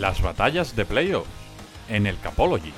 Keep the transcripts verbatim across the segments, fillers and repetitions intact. Las batallas de playoffs en el Capology.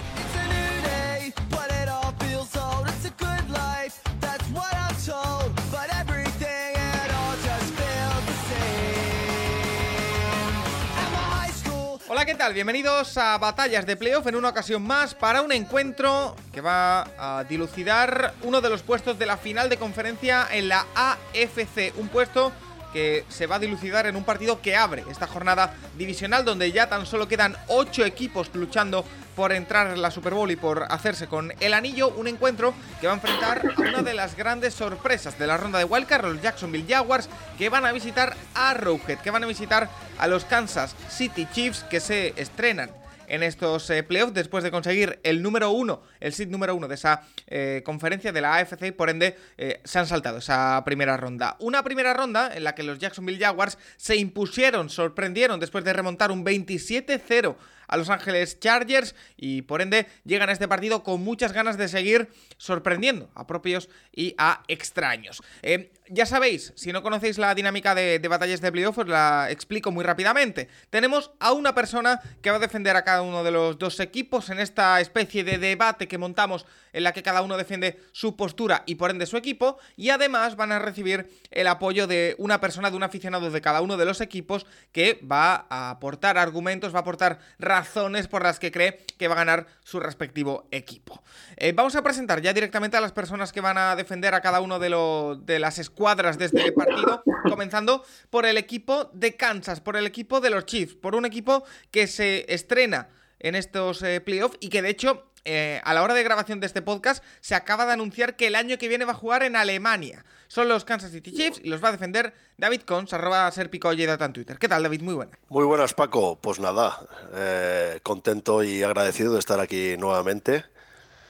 Hola, ¿qué tal? Bienvenidos a Batallas de Playoff en una ocasión más para un encuentro que va a dilucidar uno de los puestos de la final de conferencia en la A F C. Un puesto que se va a dilucidar en un partido que abre esta jornada divisional, donde ya tan solo quedan ocho equipos luchando por entrar en la Super Bowl y por hacerse con el anillo. Un encuentro que va a enfrentar a una de las grandes sorpresas de la ronda de Wildcard, los Jacksonville Jaguars, que van a visitar a Arrowhead, que van a visitar a los Kansas City Chiefs, que se estrenan en estos eh, playoffs después de conseguir el número uno, el seed número uno de esa eh, conferencia de la A F C, y por ende eh, se han saltado esa primera ronda. Una primera ronda en la que los Jacksonville Jaguars se impusieron, sorprendieron después de remontar un veintisiete cero a Los Ángeles Chargers, y por ende llegan a este partido con muchas ganas de seguir sorprendiendo a propios y a extraños. Eh, ya sabéis, si no conocéis la dinámica de, de batallas de playoff, os la explico muy rápidamente. Tenemos a una persona que va a defender a cada uno de los dos equipos en esta especie de debate que montamos, en la que cada uno defiende su postura y por ende su equipo, y además van a recibir el apoyo de una persona, de un aficionado de cada uno de los equipos, que va a aportar argumentos, va a aportar razones razones por las que cree que va a ganar su respectivo equipo. Eh, vamos a presentar ya directamente a las personas que van a defender a cada uno de, lo, de las escuadras de este partido, comenzando por el equipo de Kansas, por el equipo de los Chiefs, por un equipo que se estrena en estos eh, playoffs y que de hecho eh, a la hora de grabación de este podcast se acaba de anunciar que el año que viene va a jugar en Alemania. Son los Kansas City Chiefs y los va a defender David Cons, arroba serpicoyedata en Twitter. ¿Qué tal, David? Muy buenas. Muy buenas, Paco. Pues nada, eh, contento y agradecido de estar aquí nuevamente,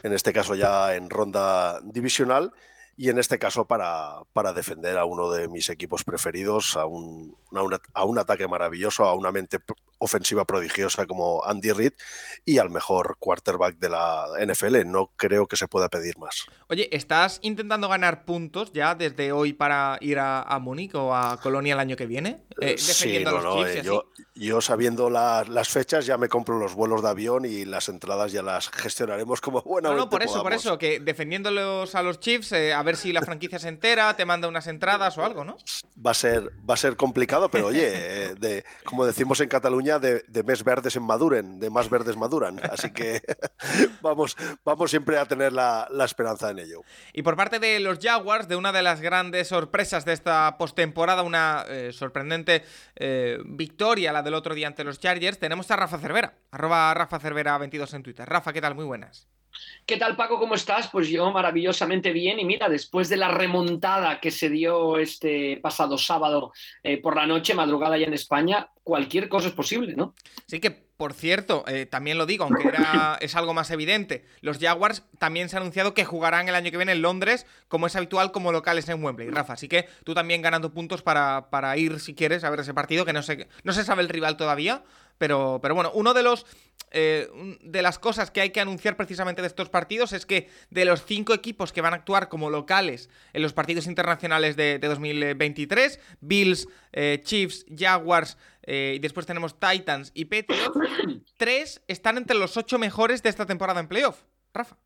en este caso ya en ronda divisional, y en este caso para, para defender a uno de mis equipos preferidos, a un, a, un, a un ataque maravilloso, a una mente ofensiva prodigiosa como Andy Reid y al mejor quarterback de la N F L. No creo que se pueda pedir más. Oye, ¿estás intentando ganar puntos ya desde hoy para ir a, a Múnich o a Colonia el año que viene? Eh, sí, no, no. Eh, yo, yo sabiendo la, las fechas ya me compro los vuelos de avión y las entradas ya las gestionaremos como buenamente No, no, por eso, podamos. por eso, que defendiéndolos a los Chiefs... Eh, a ver si la franquicia se entera, te manda unas entradas o algo, ¿no? Va a ser, va a ser complicado, pero oye, de, como decimos en Cataluña, de, de mes verdes en maduren, de más verdes maduran. Así que vamos, vamos siempre a tener la, la esperanza en ello. Y por parte de los Jaguars, de una de las grandes sorpresas de esta postemporada, una eh, sorprendente eh, victoria, la del otro día ante los Chargers, tenemos a Rafa Cervera, arroba Rafa Cervera veintidós en Twitter. Rafa, ¿qué tal? Muy buenas. ¿Qué tal, Paco? ¿Cómo estás? Pues yo maravillosamente bien, y mira, después de la remontada que se dio este pasado sábado eh, por la noche, madrugada ya en España, cualquier cosa es posible, ¿no? Sí que... Por cierto, eh, también lo digo, aunque era, es algo más evidente, los Jaguars también se han anunciado que jugarán el año que viene en Londres, como es habitual, como locales en Wembley, Rafa. Así que tú también ganando puntos para, para ir, si quieres, a ver ese partido, que no se, no se sabe el rival todavía, pero, pero bueno, uno de los eh, de las cosas que hay que anunciar precisamente de estos partidos es que de los cinco equipos que van a actuar como locales en los partidos internacionales de, de dos mil veintitrés, Bills, eh, Chiefs, Jaguars, Eh, y después tenemos Titans y Patriots, tres están entre los ocho mejores de esta temporada en playoff. Rafa.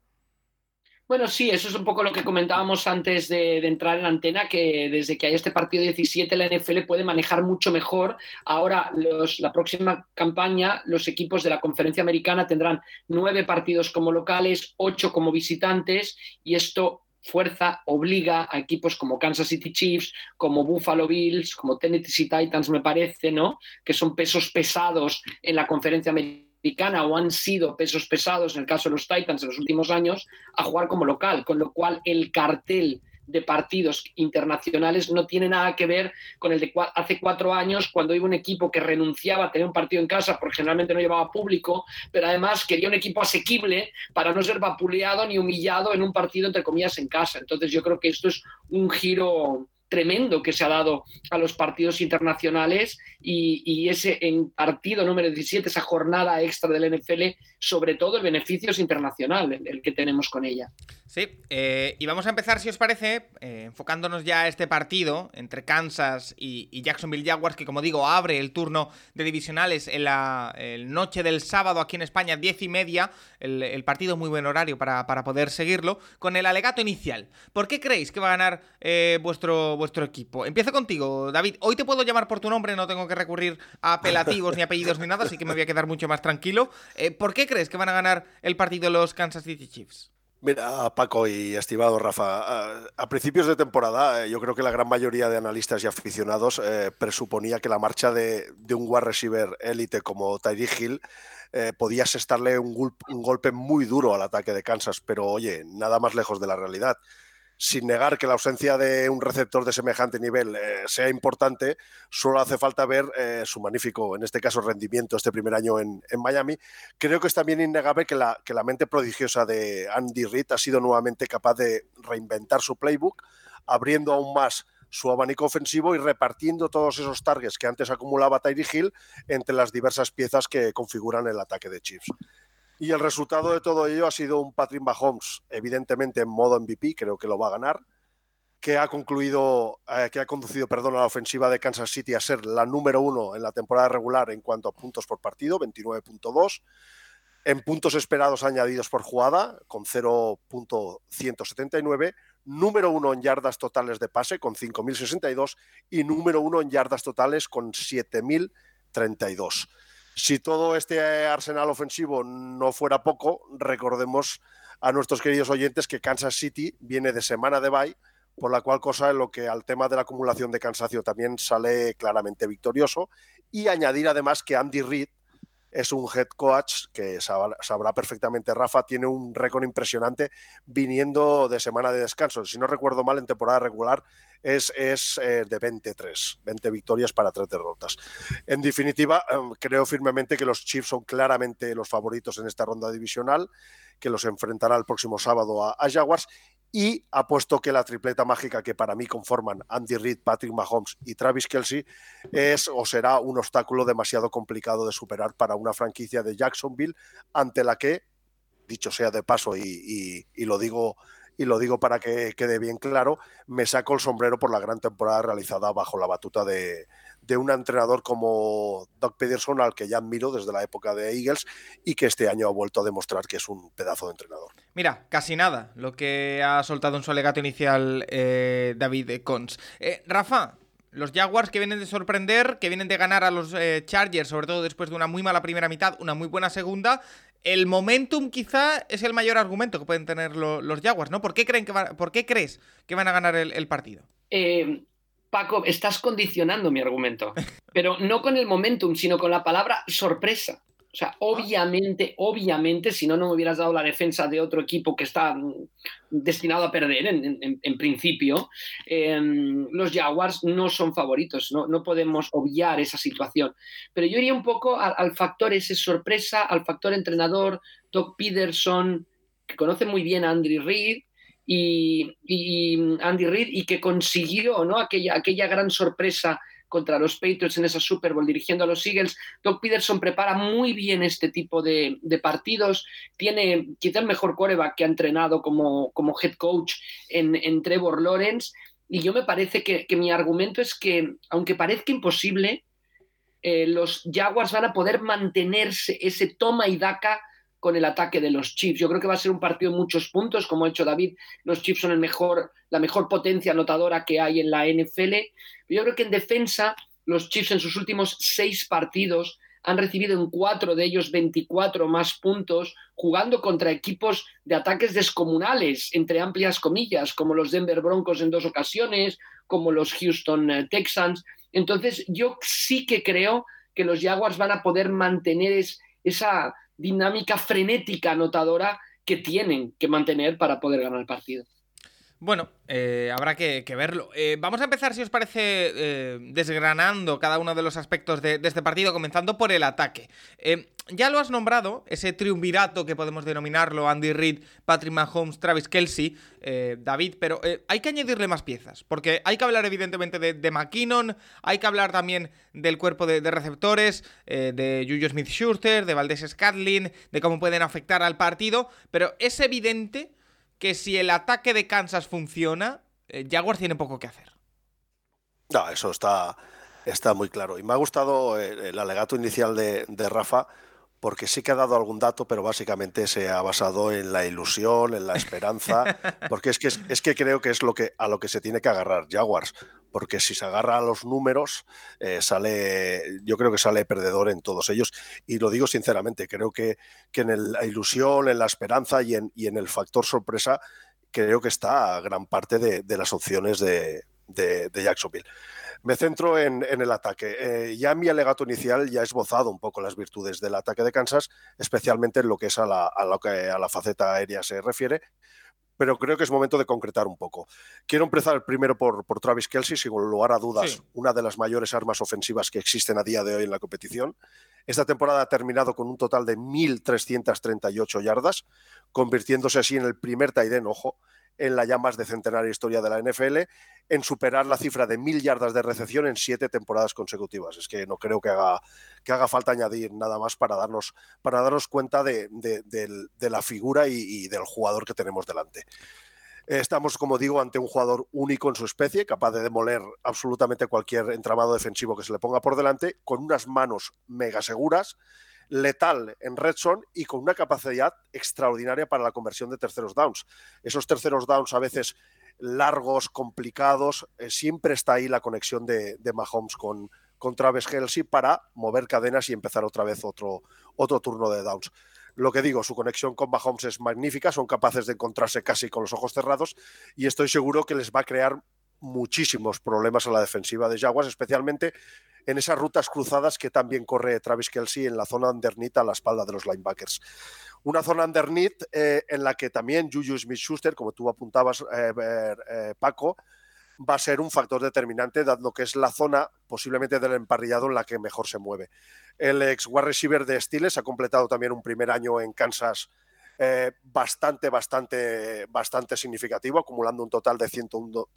Bueno, sí, eso es un poco lo que comentábamos antes de, de entrar en la antena, que desde que hay este partido diecisiete la N F L puede manejar mucho mejor. Ahora, los, la próxima campaña, los equipos de la conferencia americana tendrán nueve partidos como locales, ocho como visitantes, y esto fuerza, obliga a equipos como Kansas City Chiefs, como Buffalo Bills, como Tennessee Titans, me parece, ¿no?, que son pesos pesados en la conferencia americana, o han sido pesos pesados en el caso de los Titans en los últimos años, a jugar como local, con lo cual el cartel de partidos internacionales no tiene nada que ver con el de cua- hace cuatro años, cuando iba un equipo que renunciaba a tener un partido en casa porque generalmente no llevaba público, pero además quería un equipo asequible para no ser vapuleado ni humillado en un partido entre comillas en casa. Entonces yo creo que esto es un giro tremendo que se ha dado a los partidos internacionales y, y ese en partido número diecisiete, esa jornada extra del N F L, sobre todo el beneficio es internacional, el, el que tenemos con ella. Sí, eh, y vamos a empezar, si os parece, eh, enfocándonos ya a este partido entre Kansas y, y Jacksonville Jaguars, que como digo, abre el turno de divisionales en la en noche del sábado aquí en España, diez y media, el, el partido es muy buen horario para, para poder seguirlo, con el alegato inicial. ¿Por qué creéis que va a ganar eh, vuestro vuestro equipo? Empiezo contigo, David. Hoy te puedo llamar por tu nombre, no tengo que recurrir a apelativos ni apellidos ni nada, así que me voy a quedar mucho más tranquilo. Eh, ¿Por qué crees que van a ganar el partido los Kansas City Chiefs? Mira, Paco y estimado Rafa, a, a principios de temporada yo creo que la gran mayoría de analistas y aficionados eh, presuponía que la marcha de, de un wide receiver élite como Tyreek Hill eh, podía asestarle un, gul- un golpe muy duro al ataque de Kansas, pero oye, nada más lejos de la realidad. Sin negar que la ausencia de un receptor de semejante nivel eh, sea importante, solo hace falta ver eh, su magnífico, en este caso, rendimiento este primer año en, en Miami. Creo que es también innegable que la, que la mente prodigiosa de Andy Reid ha sido nuevamente capaz de reinventar su playbook, abriendo aún más su abanico ofensivo y repartiendo todos esos targets que antes acumulaba Tyreek Hill entre las diversas piezas que configuran el ataque de Chiefs. Y el resultado de todo ello ha sido un Patrick Mahomes, evidentemente en modo M V P, creo que lo va a ganar, que ha concluido, eh, que ha conducido, perdón, a la ofensiva de Kansas City a ser la número uno en la temporada regular en cuanto a puntos por partido, veintinueve punto dos, en puntos esperados añadidos por jugada, con cero punto ciento setenta y nueve, número uno en yardas totales de pase, con cinco mil sesenta y dos, y número uno en yardas totales, con siete mil treinta y dos. Si todo este arsenal ofensivo no fuera poco, recordemos a nuestros queridos oyentes que Kansas City viene de semana de bye, por la cual cosa en lo que al tema de la acumulación de cansancio también sale claramente victorioso, y añadir además que Andy Reid es un head coach que sabrá perfectamente Rafa, tiene un récord impresionante viniendo de semana de descanso. Si no recuerdo mal, en temporada regular es, es eh, de veintitrés, veinte victorias para tres derrotas. En definitiva, eh, creo firmemente que los Chiefs son claramente los favoritos en esta ronda divisional, que los enfrentará el próximo sábado a, a Jaguars, y apuesto que la tripleta mágica que para mí conforman Andy Reid, Patrick Mahomes y Travis Kelce es o será un obstáculo demasiado complicado de superar para una franquicia de Jacksonville, ante la que, dicho sea de paso y, y, y lo digo y lo digo para que quede bien claro, me saco el sombrero por la gran temporada realizada bajo la batuta de, de un entrenador como Doug Pederson, al que ya admiro desde la época de Eagles, y que este año ha vuelto a demostrar que es un pedazo de entrenador. Mira, casi nada lo que ha soltado en su alegato inicial eh, David Cons. Eh, Rafa, los Jaguars que vienen de sorprender, que vienen de ganar a los eh, Chargers, sobre todo después de una muy mala primera mitad, una muy buena segunda. El momentum quizá es el mayor argumento que pueden tener lo, los Jaguars, ¿no? ¿Por qué, creen que va, ¿Por qué crees que van a ganar el, el partido? Eh, Paco, estás condicionando mi argumento, pero no con el momentum, sino con la palabra sorpresa. O sea, obviamente, obviamente, si no, no me hubieras dado la defensa de otro equipo que está destinado a perder, en, en, en principio. Eh, los Jaguars no son favoritos, no, no podemos obviar esa situación. Pero yo iría un poco al, al factor ese sorpresa, al factor entrenador, Doug Pederson, que conoce muy bien a Andy Reid, y, y Andy Reid, y que consiguió, ¿no?, aquella, aquella gran sorpresa contra los Patriots en esa Super Bowl dirigiendo a los Eagles. Doug Pederson prepara muy bien este tipo de, de partidos, tiene quizá el mejor quarterback que ha entrenado como, como head coach en, en Trevor Lawrence, y yo me parece que, que mi argumento es que, aunque parezca imposible, eh, los Jaguars van a poder mantenerse ese toma y daca con el ataque de los Chiefs. Yo creo que va a ser un partido en muchos puntos, como ha hecho David. Los Chiefs son el mejor, la mejor potencia anotadora que hay en la N F L. Yo creo que en defensa, los Chiefs en sus últimos seis partidos han recibido en cuatro de ellos veinticuatro más puntos, jugando contra equipos de ataques descomunales, entre amplias comillas, como los Denver Broncos en dos ocasiones, como los Houston Texans. Entonces, yo sí que creo que los Jaguars van a poder mantener es, esa dinámica frenética anotadora que tienen que mantener para poder ganar el partido. Bueno, eh, habrá que, que verlo. Eh, vamos a empezar, si os parece, eh, desgranando cada uno de los aspectos de, de este partido, comenzando por el ataque. Eh, ya lo has nombrado, ese triunvirato que podemos denominarlo, Andy Reid, Patrick Mahomes, Travis Kelce, eh, David, pero eh, hay que añadirle más piezas, porque hay que hablar evidentemente de, de McKinnon, hay que hablar también del cuerpo de, de receptores, eh, de JuJu Smith-Schuster, de Valdez Scantling, de cómo pueden afectar al partido, pero es evidente que si el ataque de Kansas funciona, eh, Jaguars tiene poco que hacer. No, eso está, está muy claro. Y me ha gustado el, el alegato inicial de, de Rafa, porque sí que ha dado algún dato, pero básicamente se ha basado en la ilusión, en la esperanza, porque es que, es, es que creo que es lo que, a lo que se tiene que agarrar Jaguars, porque si se agarra a los números, eh, sale, yo creo que sale perdedor en todos ellos, y lo digo sinceramente, creo que, que en el, la ilusión, en la esperanza y en, y en el factor sorpresa, creo que está gran parte de, de las opciones de, de, de Jacksonville. Me centro en, en el ataque. Eh, ya mi alegato inicial ya he esbozado un poco las virtudes del ataque de Kansas, especialmente en lo que es a la, a lo que a la faceta aérea se refiere, pero creo que es momento de concretar un poco. Quiero empezar primero por, por Travis Kelce, sin lugar a dudas, sí. Una de las mayores armas ofensivas que existen a día de hoy en la competición. Esta temporada ha terminado con un total de mil trescientas treinta y ocho yardas, convirtiéndose así en el primer tight end, ojo, en la ya más de centenaria historia de la N F L, en superar la cifra de mil yardas de recepción en siete temporadas consecutivas. Es que no creo que haga, que haga falta añadir nada más para darnos, para darnos cuenta de, de, de, de la figura y, y del jugador que tenemos delante. Estamos, como digo, ante un jugador único en su especie, capaz de demoler absolutamente cualquier entramado defensivo que se le ponga por delante, con unas manos mega seguras, letal en red zone y con una capacidad extraordinaria para la conversión de terceros downs. Esos terceros downs a veces largos, complicados, eh, siempre está ahí la conexión de, de Mahomes con, con Travis Kelce para mover cadenas y empezar otra vez otro, otro turno de downs. Lo que digo, su conexión con Mahomes es magnífica, son capaces de encontrarse casi con los ojos cerrados y estoy seguro que les va a crear muchísimos problemas a la defensiva de Jaguars, especialmente en esas rutas cruzadas que también corre Travis Kelce en la zona underneath a la espalda de los linebackers. Una zona underneath eh, en la que también JuJu Smith-Schuster, como tú apuntabas, eh, eh, Paco, va a ser un factor determinante, dado que es la zona posiblemente del emparrillado en la que mejor se mueve. El ex wide receiver de Steelers ha completado también un primer año en Kansas eh, bastante, bastante, bastante significativo, acumulando un total de ciento uno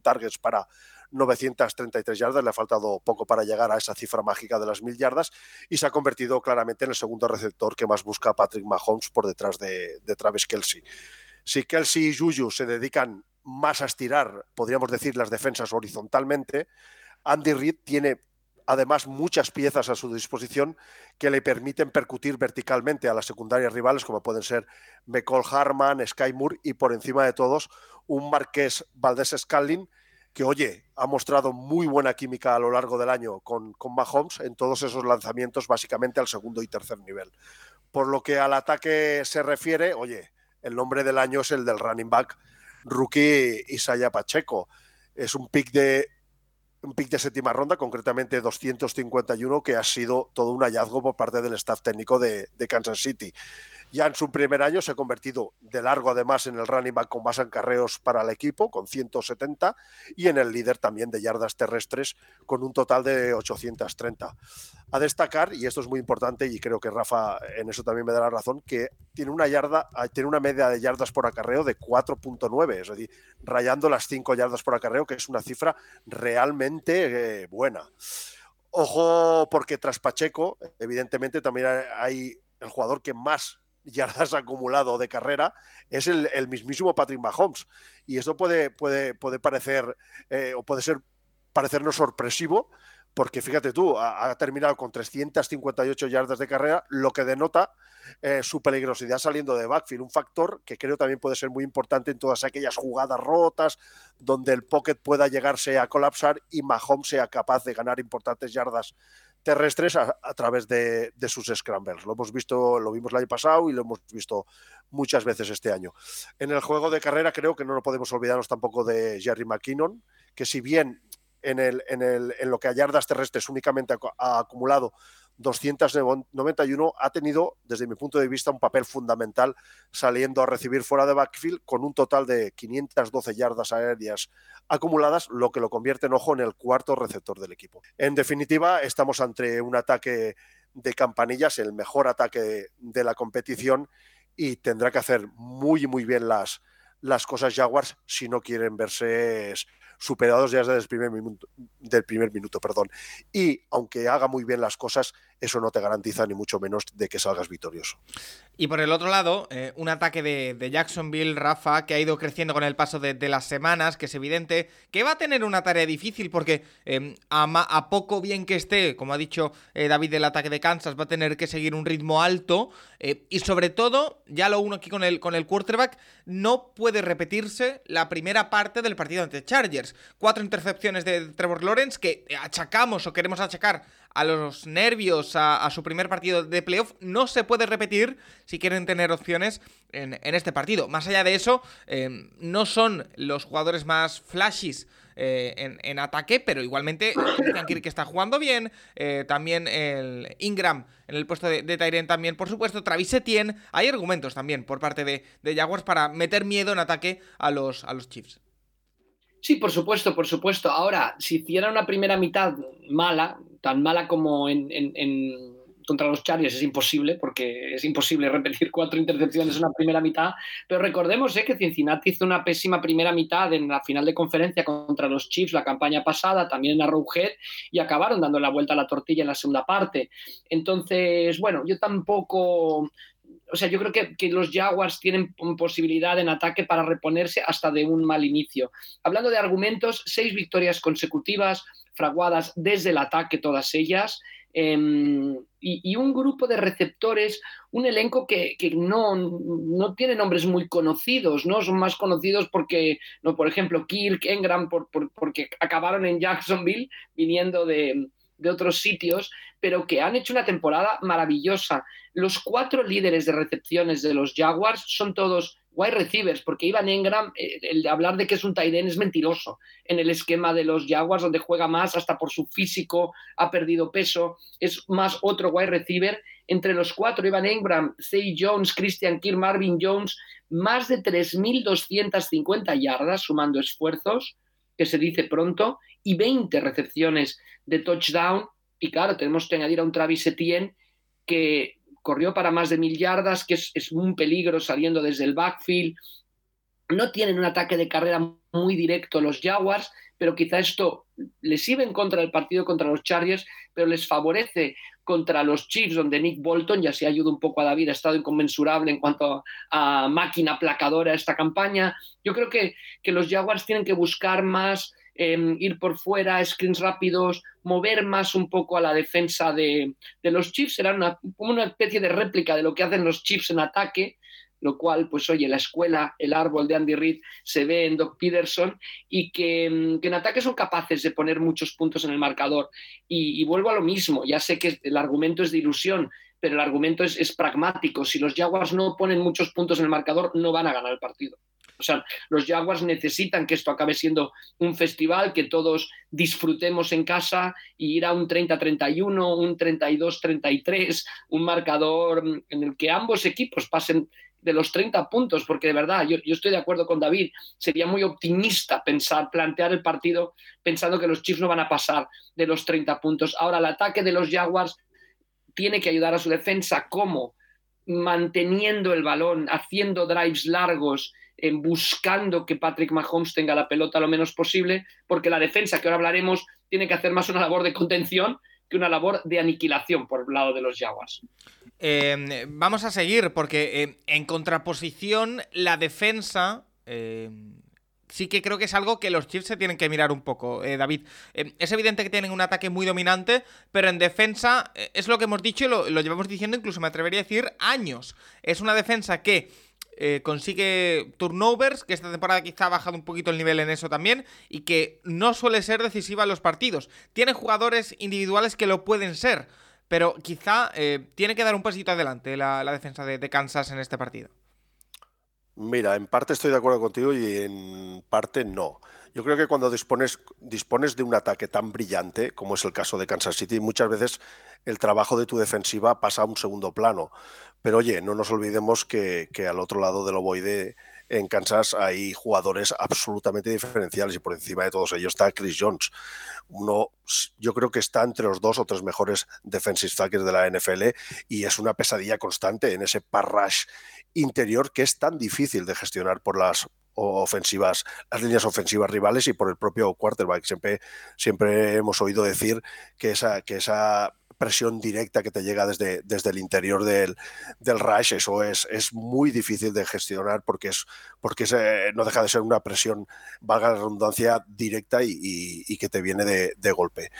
targets para novecientas treinta y tres yardas, le ha faltado poco para llegar a esa cifra mágica de las mil yardas y se ha convertido claramente en el segundo receptor que más busca Patrick Mahomes por detrás de, de Travis Kelce. Si Kelce y JuJu se dedican más a estirar, podríamos decir, las defensas horizontalmente, Andy Reid tiene además muchas piezas a su disposición que le permiten percutir verticalmente a las secundarias rivales, como pueden ser Mecole Hardman, Sky Moore y por encima de todos un Marqués Valdez Scantling que, oye, ha mostrado muy buena química a lo largo del año con, con Mahomes en todos esos lanzamientos, básicamente al segundo y tercer nivel. Por lo que al ataque se refiere, oye, el nombre del año es el del running back rookie Isiah Pacheco. Es un pick de un pick de séptima ronda, concretamente doscientos cincuenta y uno, que ha sido todo un hallazgo por parte del staff técnico de, de Kansas City. Ya en su primer año se ha convertido de largo además en el running back con más acarreos para el equipo, con ciento setenta, y en el líder también de yardas terrestres, con un total de ochocientas treinta. A destacar, y esto es muy importante, y creo que Rafa en eso también me da la razón, que tiene una yarda, tiene una media de yardas por acarreo de cuatro punto nueve, es decir, rayando las cinco yardas por acarreo, que es una cifra realmente eh, buena. Ojo, porque tras Pacheco, evidentemente también hay el jugador que más yardas acumulado de carrera es el, el mismísimo Patrick Mahomes y esto puede, puede, puede parecer eh, o puede ser parecernos sorpresivo porque fíjate tú, ha, ha terminado con trescientas cincuenta y ocho yardas de carrera, lo que denota eh, su peligrosidad saliendo de backfield, un factor que creo también puede ser muy importante en todas aquellas jugadas rotas donde el pocket pueda llegarse a colapsar y Mahomes sea capaz de ganar importantes yardas terrestres a, a través de, de sus scrambles. Lo hemos visto, lo vimos el año pasado y lo hemos visto muchas veces este año. En el juego de carrera creo que no nos podemos olvidarnos tampoco de Jerry McKinnon, que si bien en, el, en, el, en lo que a yardas terrestres únicamente ha, ha acumulado doscientos noventa y uno, ha tenido, desde mi punto de vista, un papel fundamental saliendo a recibir fuera de backfield con un total de quinientas doce yardas aéreas acumuladas, lo que lo convierte en ojo en el cuarto receptor del equipo. En definitiva, estamos ante un ataque de campanillas, el mejor ataque de la competición, y tendrá que hacer muy, muy bien las, las cosas Jaguars si no quieren verse superados ya desde el primer minuto, del primer minuto, perdón. Y aunque haga muy bien las cosas, eso no te garantiza ni mucho menos de que salgas victorioso. Y por el otro lado, eh, un ataque de, de Jacksonville, Rafa, que ha ido creciendo con el paso de, de las semanas, que es evidente que va a tener una tarea difícil porque eh, a, ma, a poco bien que esté, como ha dicho eh, David del ataque de Kansas, va a tener que seguir un ritmo alto eh, y sobre todo, ya lo uno aquí con el, con el quarterback, no puede repetirse la primera parte del partido ante Chargers. Cuatro intercepciones de Trevor Lawrence que achacamos o queremos achacar a los nervios a, a su primer partido de playoff, no se puede repetir si quieren tener opciones en, en este partido. Más allá de eso, eh, no son los jugadores más flashies eh, en, en ataque, pero igualmente Christian Kirk está jugando bien, eh, también el Ingram en el puesto de, de tight end también, por supuesto, Travis Etienne. Hay argumentos también por parte de, de Jaguars para meter miedo en ataque a los, a los Chiefs. Sí, por supuesto, por supuesto. Ahora, si hiciera una primera mitad mala, tan mala como en, en, en contra los Chargers, es imposible, porque es imposible repetir cuatro intercepciones en una primera mitad. Pero recordemos eh, que Cincinnati hizo una pésima primera mitad en la final de conferencia contra los Chiefs la campaña pasada, también en Arrowhead, y acabaron dando la vuelta a la tortilla en la segunda parte. Entonces, bueno, yo tampoco... O sea, yo creo que, que los Jaguars tienen posibilidad en ataque para reponerse hasta de un mal inicio. Hablando de argumentos, seis victorias consecutivas, fraguadas desde el ataque todas ellas, eh, y, y un grupo de receptores, un elenco que, que no, no tiene nombres muy conocidos, ¿no? Son más conocidos porque, no, por ejemplo, Kirk, Engram, por, por, porque acabaron en Jacksonville viniendo de... de otros sitios, pero que han hecho una temporada maravillosa. Los cuatro líderes de recepciones de los Jaguars son todos wide receivers, porque Evan Engram, el de hablar de que es un tight end es mentiroso. En el esquema de los Jaguars, donde juega más, hasta por su físico, ha perdido peso, es más otro wide receiver. Entre los cuatro, Evan Engram, Zay Jones, Christian Kirk, Marvin Jones, más de tres mil doscientas cincuenta yardas sumando esfuerzos, que se dice pronto, y veinte recepciones de touchdown. Y claro, tenemos que añadir a un Travis Etienne que corrió para más de mil yardas, que es, es un peligro saliendo desde el backfield. No tienen un ataque de carrera muy directo los Jaguars, pero quizá esto les iba en contra del partido contra los Chargers, pero les favorece contra los Chiefs, donde Nick Bolton, ya se ayuda un poco a David, ha estado inconmensurable en cuanto a máquina aplacadora esta campaña. Yo creo que, que los Jaguars tienen que buscar más, eh, ir por fuera, screens rápidos, mover más un poco a la defensa de, de los Chiefs. Será una, una especie de réplica de lo que hacen los Chiefs en ataque, lo cual, pues oye, la escuela, el árbol de Andy Reid se ve en Doug Pederson, y que, que en ataque son capaces de poner muchos puntos en el marcador. Y, y vuelvo a lo mismo, ya sé que el argumento es de ilusión, pero el argumento es, es pragmático. Si los Jaguars no ponen muchos puntos en el marcador, no van a ganar el partido. O sea, los Jaguars necesitan que esto acabe siendo un festival, que todos disfrutemos en casa, y ir a un treinta a treinta y uno, un treinta y dos a treinta y tres, un marcador en el que ambos equipos pasen de los treinta puntos, porque de verdad, yo, yo estoy de acuerdo con David, sería muy optimista pensar, plantear el partido pensando que los Chiefs no van a pasar de los treinta puntos. Ahora, el ataque de los Jaguars tiene que ayudar a su defensa, ¿cómo? Manteniendo el balón, haciendo drives largos, eh, buscando que Patrick Mahomes tenga la pelota lo menos posible, porque la defensa, que ahora hablaremos, tiene que hacer más una labor de contención que una labor de aniquilación por el lado de los Jaguars. Eh, vamos a seguir, porque eh, en contraposición, la defensa... Eh... Sí que creo que es algo que los Chiefs se tienen que mirar un poco, eh, David. Eh, es evidente que tienen un ataque muy dominante, pero en defensa, eh, es lo que hemos dicho y lo, lo llevamos diciendo, incluso me atrevería a decir, años. Es una defensa que eh, consigue turnovers, que esta temporada quizá ha bajado un poquito el nivel en eso también, y que no suele ser decisiva en los partidos. Tiene jugadores individuales que lo pueden ser, pero quizá eh, tiene que dar un pasito adelante la, la defensa de, de Kansas en este partido. Mira, en parte estoy de acuerdo contigo y en parte no. Yo creo que cuando dispones, dispones de un ataque tan brillante, como es el caso de Kansas City, muchas veces el trabajo de tu defensiva pasa a un segundo plano. Pero oye, no nos olvidemos que, que al otro lado del ovoide, en Kansas, hay jugadores absolutamente diferenciales, y por encima de todos ellos está Chris Jones. Uno, yo creo que está entre los dos o tres mejores defensive tackles de la N F L, y es una pesadilla constante en ese pass rush interior que es tan difícil de gestionar por las ofensivas, las líneas ofensivas rivales y por el propio quarterback. Siempre, siempre hemos oído decir que esa, que esa presión directa que te llega desde, desde el interior del, del rush, eso es, es muy difícil de gestionar porque es porque es, eh, no deja de ser una presión, valga la redundancia, directa y, y, y que te viene de, de golpe.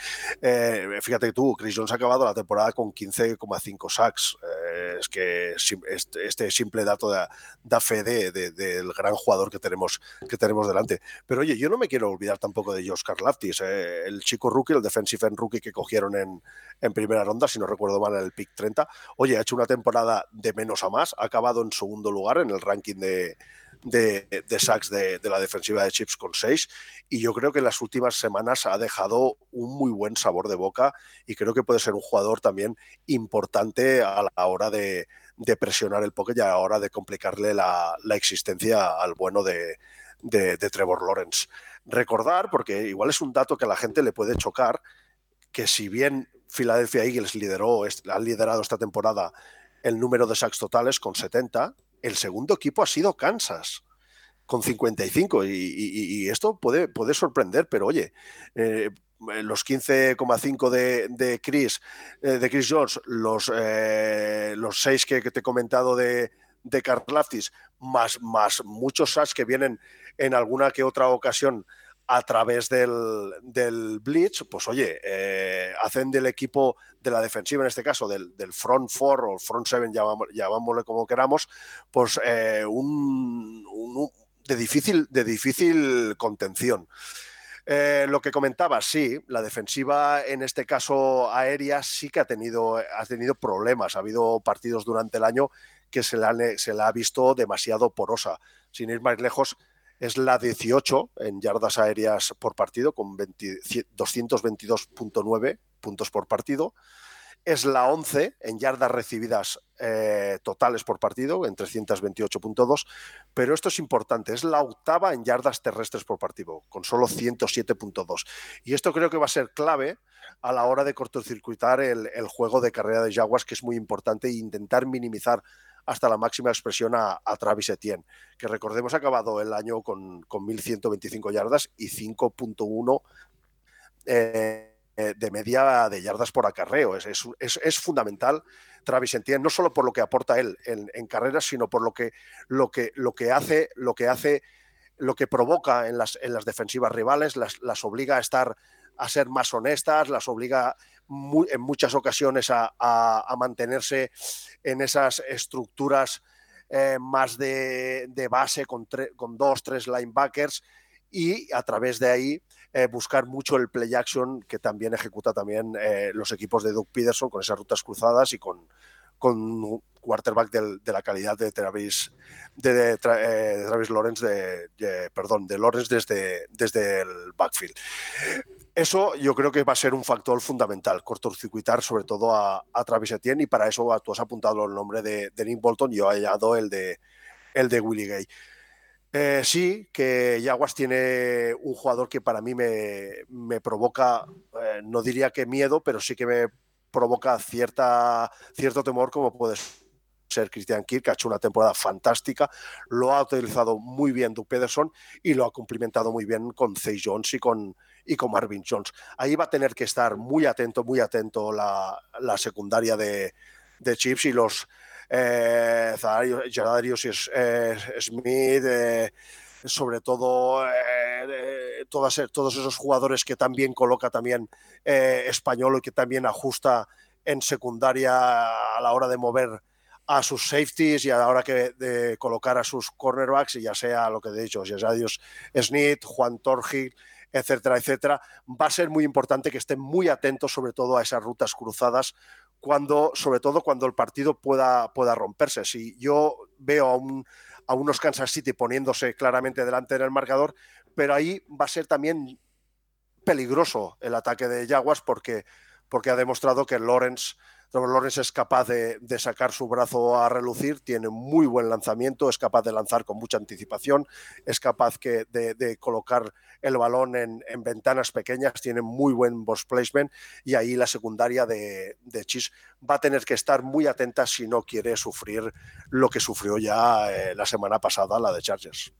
Eh, fíjate tú, Chris Jones ha acabado la temporada con quince coma cinco sacks. Eh, es que este simple dato da, da fe de, de, del gran jugador que tenemos, que tenemos delante. Pero oye, yo no me quiero olvidar tampoco de Josh Karlaftis, eh, el chico rookie, el defensive end rookie que cogieron en, en primera ronda, si no recuerdo mal, en el pick treinta. Oye, ha hecho una temporada de menos a más, ha acabado en segundo lugar en el ranking de, de, de sacks de, de la defensiva de Chiefs con seis, y yo creo que en las últimas semanas ha dejado un muy buen sabor de boca y creo que puede ser un jugador también importante a la hora de, de presionar el pocket y a la hora de complicarle la, la existencia al bueno de, de, de Trevor Lawrence. Recordar, porque igual es un dato que a la gente le puede chocar, que si bien Philadelphia Eagles lideró, ha liderado esta temporada el número de sacks totales con setenta, el segundo equipo ha sido Kansas con cincuenta y cinco, y, y, y esto puede, puede sorprender, pero oye, eh, los quince coma cinco de, de Chris eh, de Chris Jones, los, eh, los seis que, que te he comentado de, de Karlaftis, más, más muchos sacks que vienen en alguna que otra ocasión a través del, del blitz, pues oye, eh, hacen del equipo de la defensiva, en este caso del, del front four o front seven, llamámosle como queramos, pues eh, un, un de difícil de difícil contención. Eh, lo que comentaba, sí, la defensiva en este caso aérea sí que ha tenido, ha tenido problemas. Ha habido partidos durante el año que se la, se la ha visto demasiado porosa. Sin ir más lejos, es la dieciocho en yardas aéreas por partido, con doscientos veintidós coma nueve puntos por partido. Es la once en yardas recibidas eh, totales por partido, en trescientos veintiocho coma dos. Pero esto es importante, es la octava en yardas terrestres por partido, con solo ciento siete coma dos. Y esto creo que va a ser clave a la hora de cortocircuitar el, el juego de carrera de Jaguars, que es muy importante, e intentar minimizar hasta la máxima expresión a, a Travis Etienne, que recordemos ha acabado el año con, con mil ciento veinticinco yardas y cinco coma uno eh, de media de yardas por acarreo. Es, es, es, es fundamental Travis Etienne, no solo por lo que aporta él en, en carreras, sino por lo que, lo que, lo que hace, lo que hace, lo que provoca en las, en las defensivas rivales, las, las obliga a estar, a ser más honestas, las obliga muy, en muchas ocasiones a, a, a mantenerse en esas estructuras eh, más de, de base con, tre, con dos, tres linebackers, y a través de ahí eh, buscar mucho el play action que también ejecuta también eh, los equipos de Doug Pederson con esas rutas cruzadas y con, con quarterback del, de la calidad de Travis, de, de, de, de Travis Lawrence, de, de, perdón, de Lawrence desde, desde el backfield. Eso yo creo que va a ser un factor fundamental, cortocircuitar sobre todo a, a Travis Etienne, y para eso tú has apuntado el nombre de, de Nick Bolton, yo he hallado el de, el de Willie Gay. Eh, sí, que Jaguars tiene un jugador que para mí me, me provoca, eh, no diría que miedo, pero sí que me provoca cierta, cierto temor, como puede ser Christian Kirk, que ha hecho una temporada fantástica, lo ha utilizado muy bien Doug Pederson y lo ha cumplimentado muy bien con Zay Jones y con, y con Marvin Jones. Ahí va a tener que estar muy atento, muy atento la, la secundaria de, de Chiefs y los Eh, Zadarius eh, Smith, eh, sobre todo eh, eh, todas, todos esos jugadores que también coloca también eh, Español, y que también ajusta en secundaria a la hora de mover a sus safeties y a la hora que, de colocar a sus cornerbacks, y ya sea lo que he dicho, Zadarius Smith, Juan Torgil, etcétera, etcétera. Va a ser muy importante que estén muy atentos sobre todo a esas rutas cruzadas, cuando, sobre todo cuando el partido pueda, pueda romperse. Si yo veo a, un, a unos Kansas City poniéndose claramente delante en el marcador, pero ahí va a ser también peligroso el ataque de Jaguars porque, porque ha demostrado que Lawrence, Trevor Lawrence es capaz de, de sacar su brazo a relucir, tiene muy buen lanzamiento, es capaz de lanzar con mucha anticipación, es capaz que de, de colocar el balón en, en ventanas pequeñas, tiene muy buen ball placement y ahí la secundaria de, de Chiefs va a tener que estar muy atenta si no quiere sufrir lo que sufrió ya eh, la semana pasada la de Chargers.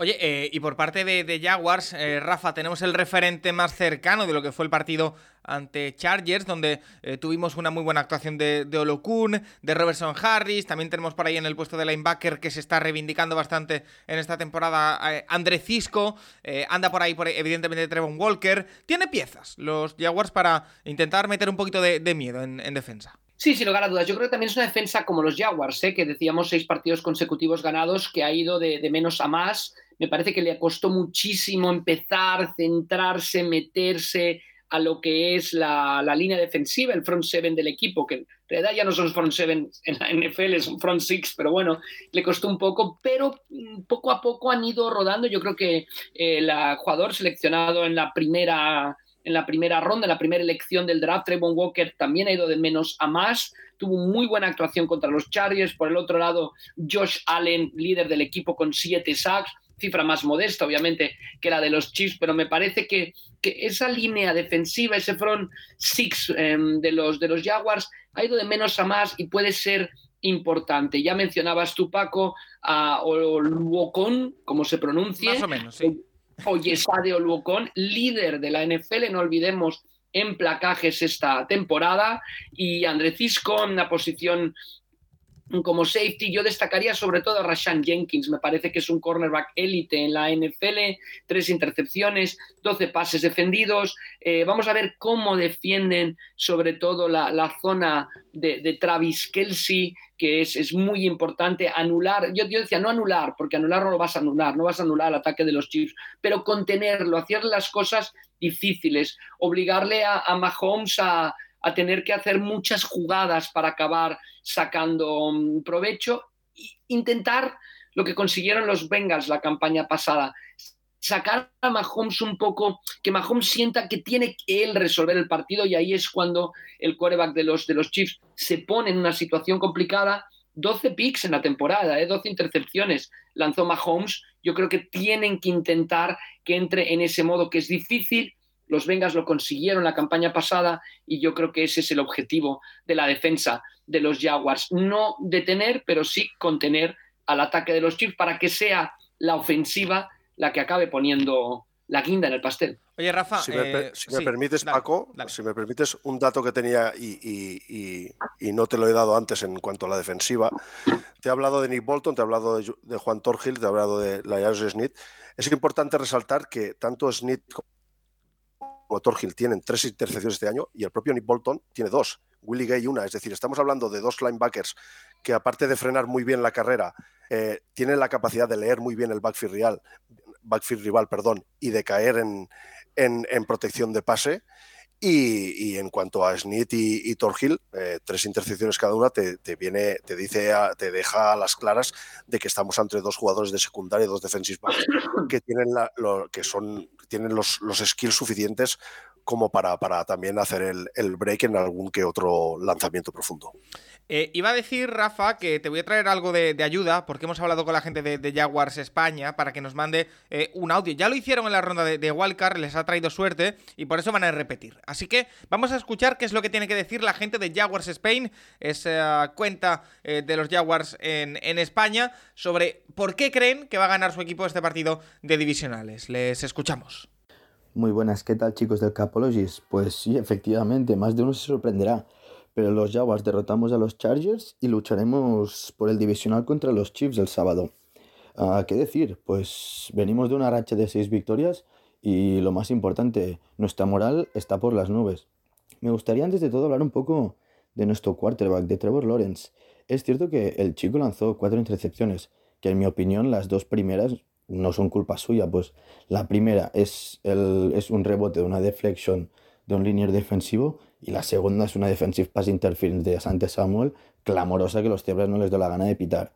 Oye, eh, y por parte de, de Jaguars, eh, Rafa, tenemos el referente más cercano de lo que fue el partido ante Chargers, donde eh, tuvimos una muy buena actuación de, de Oluokun, de Robertson Harris, también tenemos por ahí en el puesto de linebacker que se está reivindicando bastante en esta temporada eh, Andre Cisco, eh, anda por ahí por, evidentemente Travon Walker, tiene piezas los Jaguars para intentar meter un poquito de, de miedo en, en defensa. Sí, sin lugar a dudas. Yo creo que también es una defensa como los Jaguars, ¿eh? Que decíamos seis partidos consecutivos ganados, que ha ido de, de menos a más. Me parece que le costó muchísimo empezar, centrarse, meterse a lo que es la, la línea defensiva, el front seven del equipo, que en realidad ya no son front seven en la N F L, son front six, pero bueno, le costó un poco, pero poco a poco han ido rodando. Yo creo que el jugador seleccionado en la primera... en la primera ronda, en la primera elección del draft, Travon Walker también ha ido de menos a más, tuvo muy buena actuación contra los Chargers. Por el otro lado, Josh Allen, líder del equipo con siete sacks, cifra más modesta obviamente que la de los Chiefs, pero me parece que, que esa línea defensiva, ese front six eh, de, los, de los Jaguars ha ido de menos a más y puede ser importante. Ya mencionabas tú, Paco, a Oluokun, como se pronuncie. Más o menos, sí. Isiah Oluokun, líder de la N F L, no olvidemos, en placajes esta temporada, y Andre Cisco en la posición como safety. Yo destacaría sobre todo a Rashan Jenkins, me parece que es un cornerback élite en la N F L, tres intercepciones, doce pases defendidos. Eh, vamos a ver cómo defienden sobre todo la, la zona de, de Travis Kelce, que es, es muy importante anular. Yo, yo decía no anular, porque anular no lo vas a anular, no vas a anular el ataque de los Chiefs, pero contenerlo, hacer las cosas difíciles, obligarle a, a Mahomes a... a tener que hacer muchas jugadas para acabar sacando provecho e intentar lo que consiguieron los Bengals la campaña pasada, sacar a Mahomes un poco, que Mahomes sienta que tiene que él resolver el partido, y ahí es cuando el quarterback de los, de los Chiefs se pone en una situación complicada. doce picks en la temporada, ¿eh? doce intercepciones lanzó Mahomes. Yo creo que tienen que intentar que entre en ese modo, que es difícil. Los Bengals lo consiguieron la campaña pasada y yo creo que ese es el objetivo de la defensa de los Jaguars. No detener, pero sí contener al ataque de los Chiefs para que sea la ofensiva la que acabe poniendo la guinda en el pastel. Oye, Rafa, si me, eh, si me sí, permites, dale, Paco, dale. Si me permites un dato que tenía y, y, y, y no te lo he dado antes en cuanto a la defensiva. Te he hablado de Nick Bolton, te he hablado de, de Juan Torgil, te he hablado de Juju Smith. Es importante resaltar que tanto Smith como Torgil tienen tres intercepciones este año y el propio Nick Bolton tiene dos, Willie Gay una. Es decir, estamos hablando de dos linebackers que, aparte de frenar muy bien la carrera, eh, tienen la capacidad de leer muy bien el backfield rival, backfield rival perdón, y de caer en, en, en protección de pase. Y, y en cuanto a Snead y, y Torgil, eh, tres intercepciones cada una te, te viene, te dice, a, te deja a las claras de que estamos entre dos jugadores de secundaria, dos defensive backs que tienen la, lo, que son, tienen los, los skills suficientes como para, para también hacer el, el break en algún que otro lanzamiento profundo. Eh, iba a decir, Rafa, que te voy a traer algo de, de ayuda, porque hemos hablado con la gente de, de Jaguars España para que nos mande eh, un audio. Ya lo hicieron en la ronda de, de Wildcard, les ha traído suerte y por eso van a repetir. Así que vamos a escuchar qué es lo que tiene que decir la gente de Jaguars Spain, esa cuenta eh, de los Jaguars en, en España, sobre por qué creen que va a ganar su equipo este partido de divisionales. Les escuchamos. Muy buenas, ¿qué tal, chicos del Capologist? Pues sí, efectivamente, más de uno se sorprenderá, pero los Jaguars derrotamos a los Chargers y lucharemos por el divisional contra los Chiefs el sábado. Ah, ¿qué decir? Pues venimos de una racha de seis victorias y, lo más importante, nuestra moral está por las nubes. Me gustaría antes de todo hablar un poco de nuestro quarterback, de Trevor Lawrence. Es cierto que el chico lanzó cuatro intercepciones, que en mi opinión las dos primeras no son culpa suya. Pues la primera es, el, es un rebote de una deflection de un linier defensivo y la segunda es una defensive pass interference de Asante Samuel, clamorosa, que los cebras no les da la gana de pitar.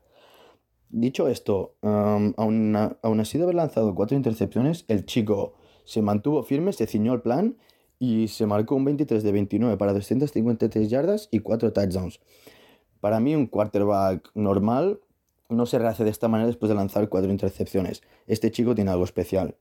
Dicho esto, um, aún, aún así de haber lanzado cuatro intercepciones, el chico se mantuvo firme, se ciñó al plan y se marcó un veintitrés de veintinueve para doscientas cincuenta y tres yardas y cuatro touchdowns. Para mí, un quarterback normal no se rehace de esta manera después de lanzar cuatro intercepciones. Este chico tiene algo especial.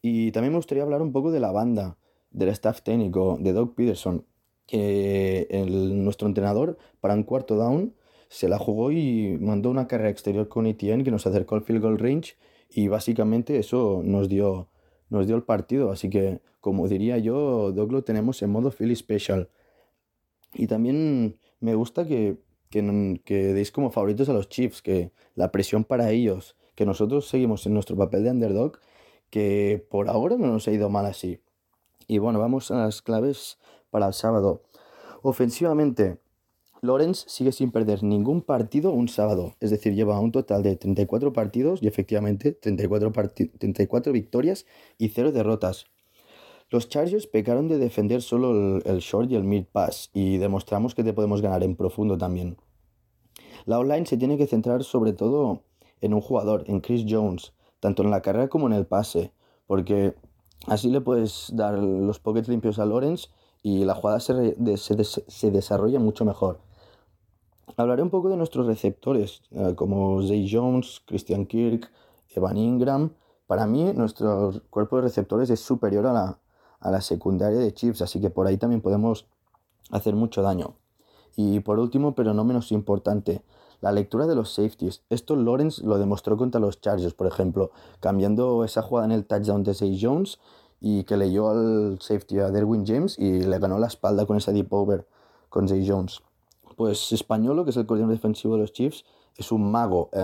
Y también me gustaría hablar un poco de la banda, del staff técnico, de Doug Pederson, que el, nuestro entrenador, para un cuarto down, se la jugó y mandó una carrera exterior con Etienne que nos acercó al field goal range y básicamente eso nos dio, nos dio el partido. Así que, como diría yo, Doug lo tenemos en modo Philly Special. Y también me gusta que, que, que deis como favoritos a los Chiefs, que la presión para ellos, que nosotros seguimos en nuestro papel de underdog, que por ahora no nos ha ido mal así. Y bueno, vamos a las claves para el sábado. Ofensivamente, Lawrence sigue sin perder ningún partido un sábado, es decir, lleva un total de treinta y cuatro partidos y efectivamente treinta y cuatro, partid- treinta y cuatro victorias y cero derrotas. Los Chargers pecaron de defender solo el, el short y el mid pass y demostramos que te podemos ganar en profundo también. La online se tiene que centrar sobre todo en un jugador, en Chris Jones, tanto en la carrera como en el pase, porque así le puedes dar los pockets limpios a Lawrence y la jugada se, re- de- se, des- se desarrolla mucho mejor. Hablaré un poco de nuestros receptores, eh, como Zay Jones, Christian Kirk, Evan Engram. Para mí, nuestro cuerpo de receptores es superior a la, a la secundaria de Chiefs, así que por ahí también podemos hacer mucho daño. Y por último, pero no menos importante, la lectura de los safeties. Esto Lawrence lo demostró contra los Chargers, por ejemplo, cambiando esa jugada en el touchdown de Zay Jones y que leyó al safety a Derwin James y le ganó la espalda con esa deep over con Zay Jones. Pues Españolo, que es el coordinador defensivo de los Chiefs, es un mago eh,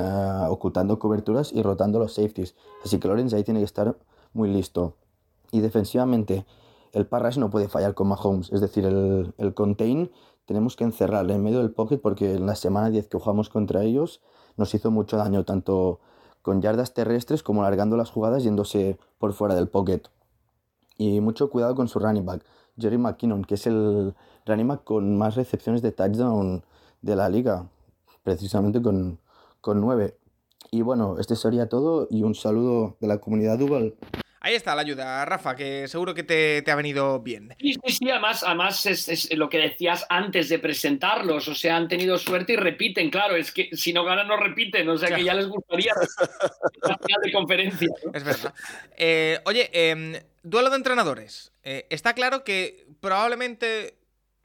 ocultando coberturas y rotando los safeties. Así que Lawrence ahí tiene que estar muy listo. Y defensivamente, el pass rush no puede fallar con Mahomes. Es decir, el, el contain tenemos que encerrarle en medio del pocket porque en la semana diez que jugamos contra ellos nos hizo mucho daño, tanto con yardas terrestres como largando las jugadas yéndose por fuera del pocket. Y mucho cuidado con su running back, Jerry McKinnon, que es el running back con más recepciones de touchdown de la liga, precisamente con, con nueve. Y bueno, este sería todo y un saludo de la comunidad Duval. Ahí está la ayuda, Rafa, que seguro que te, te ha venido bien. Sí, sí, sí, además, además es, es lo que decías antes de presentarlos, o sea, han tenido suerte y repiten, claro, es que si no ganan no repiten, o sea, claro, que ya les gustaría la final de conferencia, ¿no? Es verdad. Eh, oye, eh, duelo de entrenadores. Eh, está claro que probablemente...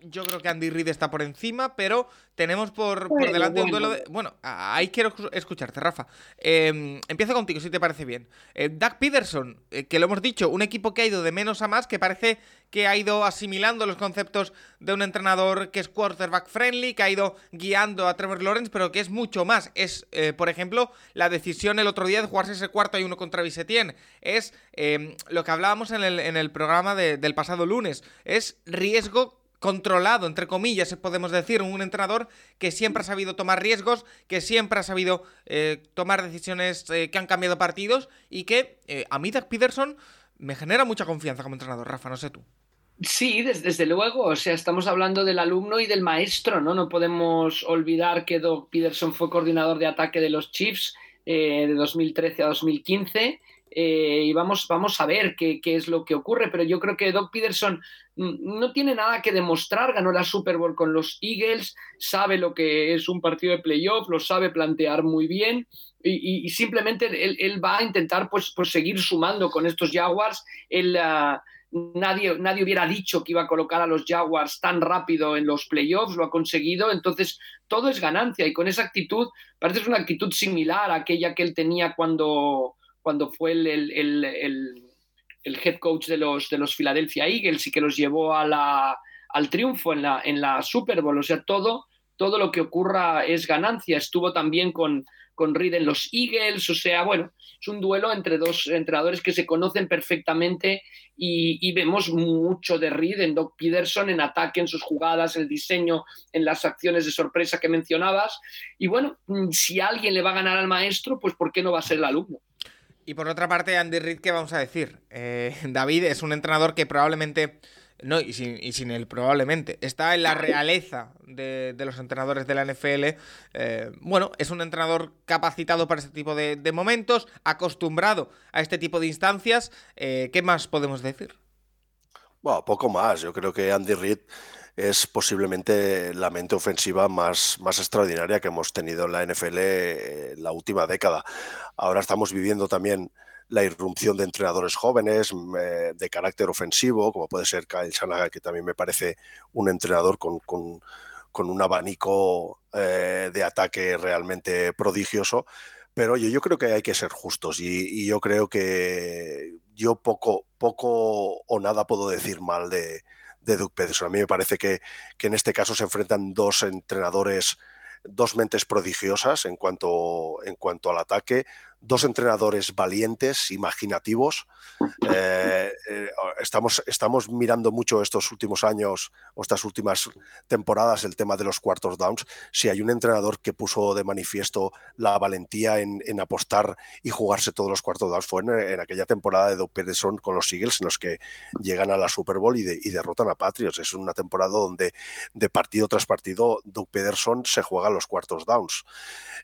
Yo creo que Andy Reid está por encima, pero tenemos por, por delante un duelo de... Bueno, ahí quiero escucharte, Rafa. Eh, empiezo contigo, si te parece bien. Eh, Doug Pederson, eh, que lo hemos dicho, un equipo que ha ido de menos a más, que parece que ha ido asimilando los conceptos de un entrenador que es quarterback friendly, que ha ido guiando a Trevor Lawrence, pero que es mucho más. Es, eh, por ejemplo, la decisión el otro día de jugarse ese cuarto y uno con Travis Etienne. Es eh, lo que hablábamos en el, en el programa de, del pasado lunes. Es riesgo controlado, entre comillas, podemos decir, un entrenador que siempre ha sabido tomar riesgos, que siempre ha sabido eh, tomar decisiones eh, que han cambiado partidos y que eh, a mí Doug Pederson me genera mucha confianza como entrenador, Rafa, no sé tú. Sí, desde, desde luego, o sea, estamos hablando del alumno y del maestro, ¿no? No podemos olvidar que Doug Pederson fue coordinador de ataque de los Chiefs eh, de dos mil trece a dos mil quince. Eh, y vamos, vamos a ver qué, qué es lo que ocurre, pero yo creo que Doug Pederson no tiene nada que demostrar, ganó la Super Bowl con los Eagles, sabe lo que es un partido de playoff, lo sabe plantear muy bien y, y, y simplemente él, él va a intentar pues, pues seguir sumando con estos Jaguars. Él, uh, nadie, nadie hubiera dicho que iba a colocar a los Jaguars tan rápido en los playoffs, lo ha conseguido, entonces todo es ganancia y con esa actitud, parece que es una actitud similar a aquella que él tenía cuando... cuando fue el, el, el, el, el head coach de los, de los Philadelphia Eagles y que los llevó a la, al triunfo en la, en la Super Bowl. O sea, todo, todo lo que ocurra es ganancia. Estuvo también con, con Reid en los Eagles. O sea, bueno, es un duelo entre dos entrenadores que se conocen perfectamente y, y vemos mucho de Reid en Doug Pederson, en ataque, en sus jugadas, en el diseño, en las acciones de sorpresa que mencionabas. Y bueno, si alguien le va a ganar al maestro, pues ¿por qué no va a ser el alumno? Y por otra parte, Andy Reid, ¿qué vamos a decir? Eh, David es un entrenador que probablemente No, y sin, y sin él probablemente. Está en la realeza de, de los entrenadores de la N F L. Eh, bueno, es un entrenador capacitado para este tipo de, de momentos, acostumbrado a este tipo de instancias. Eh, ¿Qué más podemos decir? Bueno, poco más. Yo creo que Andy Reid es posiblemente la mente ofensiva más, más extraordinaria que hemos tenido en la N F L en la última década. Ahora estamos viviendo también la irrupción de entrenadores jóvenes eh, de carácter ofensivo, como puede ser Kyle Shanahan, que también me parece un entrenador con, con, con un abanico eh, de ataque realmente prodigioso. Pero oye, yo creo que hay que ser justos y, y yo creo que yo poco, poco o nada puedo decir mal de, de Doug Pederson. A mí me parece que, que en este caso se enfrentan dos entrenadores, dos mentes prodigiosas en cuanto, en cuanto al ataque, dos entrenadores valientes, imaginativos. Eh, eh, estamos, estamos mirando mucho estos últimos años o estas últimas temporadas el tema de los cuartos downs. Si hay un entrenador que puso de manifiesto la valentía en, en apostar y jugarse todos los cuartos downs fue en, en aquella temporada de Doug Pederson con los Eagles, en los que llegan a la Super Bowl y, de, y derrotan a Patriots. Es una temporada donde de partido tras partido Doug Pederson se juega los cuartos downs.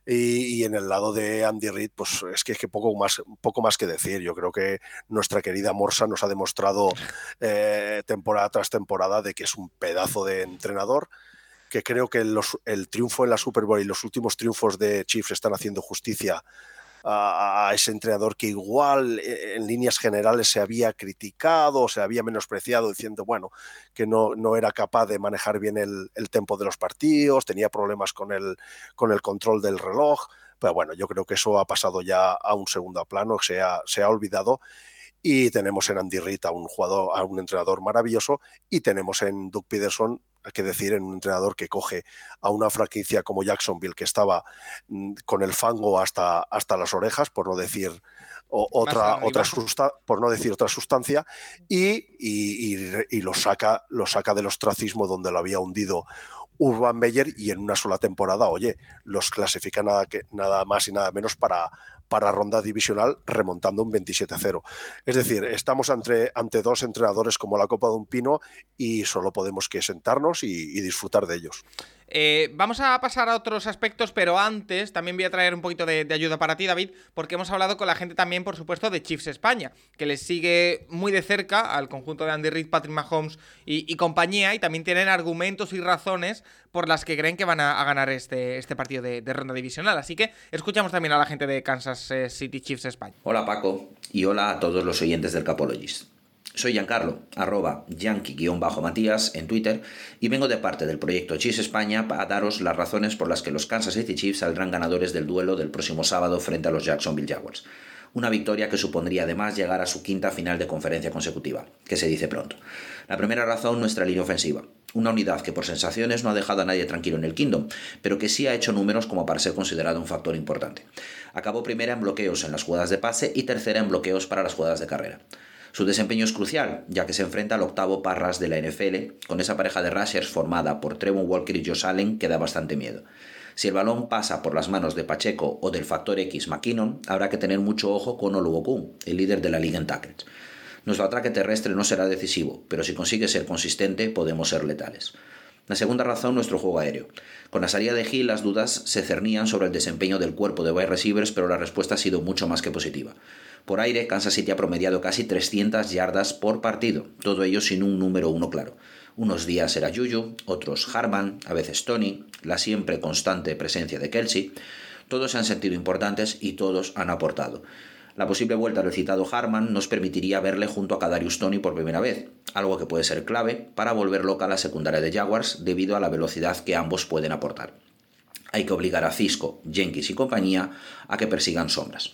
Y, y en el lado de Andy Reid, pues es que, es que poco más, poco más que decir. Yo creo que nuestra querida Morsa nos ha demostrado eh, temporada tras temporada de que es un pedazo de entrenador, que creo que los, el triunfo en la Super Bowl y los últimos triunfos de Chiefs están haciendo justicia a, a ese entrenador que igual en líneas generales se había criticado, se había menospreciado, diciendo bueno, que no, no era capaz de manejar bien el, el tempo de los partidos, tenía problemas con el, con el control del reloj. Pero bueno, yo creo que eso ha pasado ya a un segundo plano, se ha, se ha olvidado, y tenemos en Andy Reid a un jugador, a un entrenador maravilloso, y tenemos en Doug Pederson, hay que decir, en un entrenador que coge a una franquicia como Jacksonville, que estaba con el fango hasta, hasta las orejas, por no decir o, otra, otra susta, por no decir otra sustancia, y, y, y, y lo saca, lo saca del ostracismo donde lo había hundido Urban Meyer, y en una sola temporada, oye, los clasifica nada, que, nada más y nada menos para, para ronda divisional, remontando un veintisiete a cero. Es decir, estamos ante, ante dos entrenadores como la copa de un pino y solo podemos que sentarnos y, y disfrutar de ellos. Eh, vamos a pasar a otros aspectos, pero antes también voy a traer un poquito de, de ayuda para ti, David, porque hemos hablado con la gente también, por supuesto, de Chiefs España, que les sigue muy de cerca al conjunto de Andy Reid, Patrick Mahomes y, y compañía, y también tienen argumentos y razones por las que creen que van a, a ganar este, este partido de, de ronda divisional. Así que escuchamos también a la gente de Kansas City Chiefs España. Hola Paco, y hola a todos los oyentes del Capologist. Soy Giancarlo, arroba yankee-matías en Twitter, y vengo de parte del proyecto Chiefs España para daros las razones por las que los Kansas City Chiefs saldrán ganadores del duelo del próximo sábado frente a los Jacksonville Jaguars. Una victoria que supondría además llegar a su quinta final de conferencia consecutiva, que se dice pronto. La primera razón, nuestra línea ofensiva. Una unidad que por sensaciones no ha dejado a nadie tranquilo en el Kingdom, pero que sí ha hecho números como para ser considerado un factor importante. Acabó primera en bloqueos en las jugadas de pase y tercera en bloqueos para las jugadas de carrera. Su desempeño es crucial, ya que se enfrenta al octavo parras de la N F L, con esa pareja de rushers formada por Travon Walker y Josh Allen que da bastante miedo. Si el balón pasa por las manos de Pacheco o del factor X McKinnon, habrá que tener mucho ojo con Oluokun, el líder de la liga en tackles. Nuestro ataque terrestre no será decisivo, pero si consigue ser consistente podemos ser letales. La segunda razón, nuestro juego aéreo. Con la salida de Hill, las dudas se cernían sobre el desempeño del cuerpo de wide receivers, pero la respuesta ha sido mucho más que positiva. Por aire, Kansas City ha promediado casi trescientas yardas por partido, todo ello sin un número uno claro. Unos días era JuJu, otros Hardman, a veces Tony, la siempre constante presencia de Kelce. Todos se han sentido importantes y todos han aportado. La posible vuelta del citado Hardman nos permitiría verle junto a Kadarius Toney por primera vez, algo que puede ser clave para volver loca a la secundaria de Jaguars debido a la velocidad que ambos pueden aportar. Hay que obligar a Cisco, Jenkins y compañía a que persigan sombras.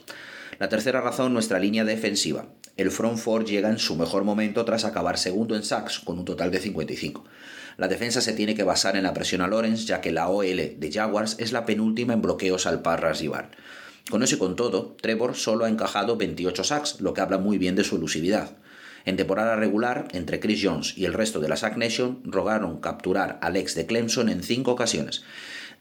La tercera razón, nuestra línea defensiva. El front four llega en su mejor momento tras acabar segundo en sacks, con un total de cincuenta y cinco. La defensa se tiene que basar en la presión a Lawrence, ya que la O L de Jaguars es la penúltima en bloqueos al pass rival. Con eso y con todo, Trevor solo ha encajado veintiocho sacks, lo que habla muy bien de su elusividad. En temporada regular, entre Chris Jones y el resto de la Sack Nation, rogaron capturar al ex de Clemson en cinco ocasiones.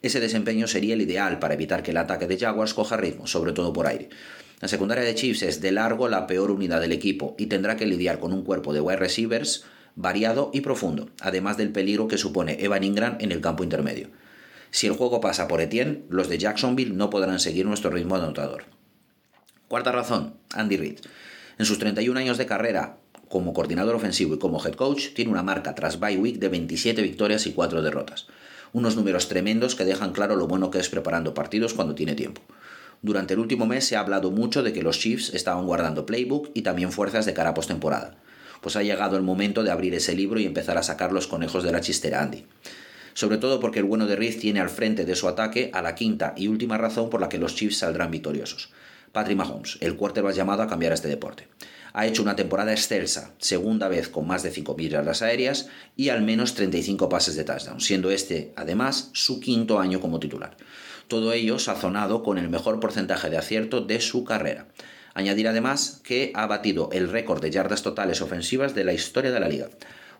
Ese desempeño sería el ideal para evitar que el ataque de Jaguars coja ritmo, sobre todo por aire. La secundaria de Chiefs es de largo la peor unidad del equipo y tendrá que lidiar con un cuerpo de wide receivers variado y profundo, además del peligro que supone Evan Engram en el campo intermedio. Si el juego pasa por Etienne, los de Jacksonville no podrán seguir nuestro ritmo anotador. Cuarta razón, Andy Reid. En sus treinta y un años de carrera como coordinador ofensivo y como head coach, tiene una marca tras bye week de veintisiete victorias y cuatro derrotas. Unos números tremendos que dejan claro lo bueno que es preparando partidos cuando tiene tiempo. Durante el último mes se ha hablado mucho de que los Chiefs estaban guardando playbook y también fuerzas de cara a postemporada. Pues ha llegado el momento de abrir ese libro y empezar a sacar los conejos de la chistera, Andy. Sobre todo porque el bueno de Reid tiene al frente de su ataque a la quinta y última razón por la que los Chiefs saldrán victoriosos. Patrick Mahomes, el quarterback llamado a cambiar este deporte. Ha hecho una temporada excelsa, segunda vez con más de cinco mil yardas aéreas y al menos treinta y cinco pases de touchdown, siendo este, además, su quinto año como titular. Todo ello sazonado con el mejor porcentaje de acierto de su carrera. Añadir además que ha batido el récord de yardas totales ofensivas de la historia de la liga.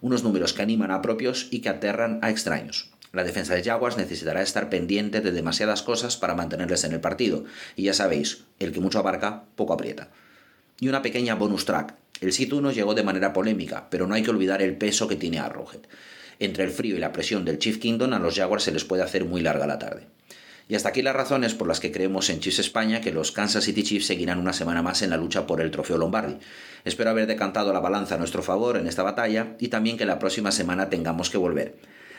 Unos números que animan a propios y que aterran a extraños. La defensa de Jaguars necesitará estar pendiente de demasiadas cosas para mantenerles en el partido. Y ya sabéis, el que mucho abarca, poco aprieta. Y una pequeña bonus track. El sitio uno llegó de manera polémica, pero no hay que olvidar el peso que tiene Arrowhead. Entre el frío y la presión del Chief Kingdom, a los Jaguars se les puede hacer muy larga la tarde. Y hasta aquí las razones por las que creemos en Chiefs España que los Kansas City Chiefs seguirán una semana más en la lucha por el trofeo Lombardi. Espero haber decantado la balanza a nuestro favor en esta batalla y también que la próxima semana tengamos que volver.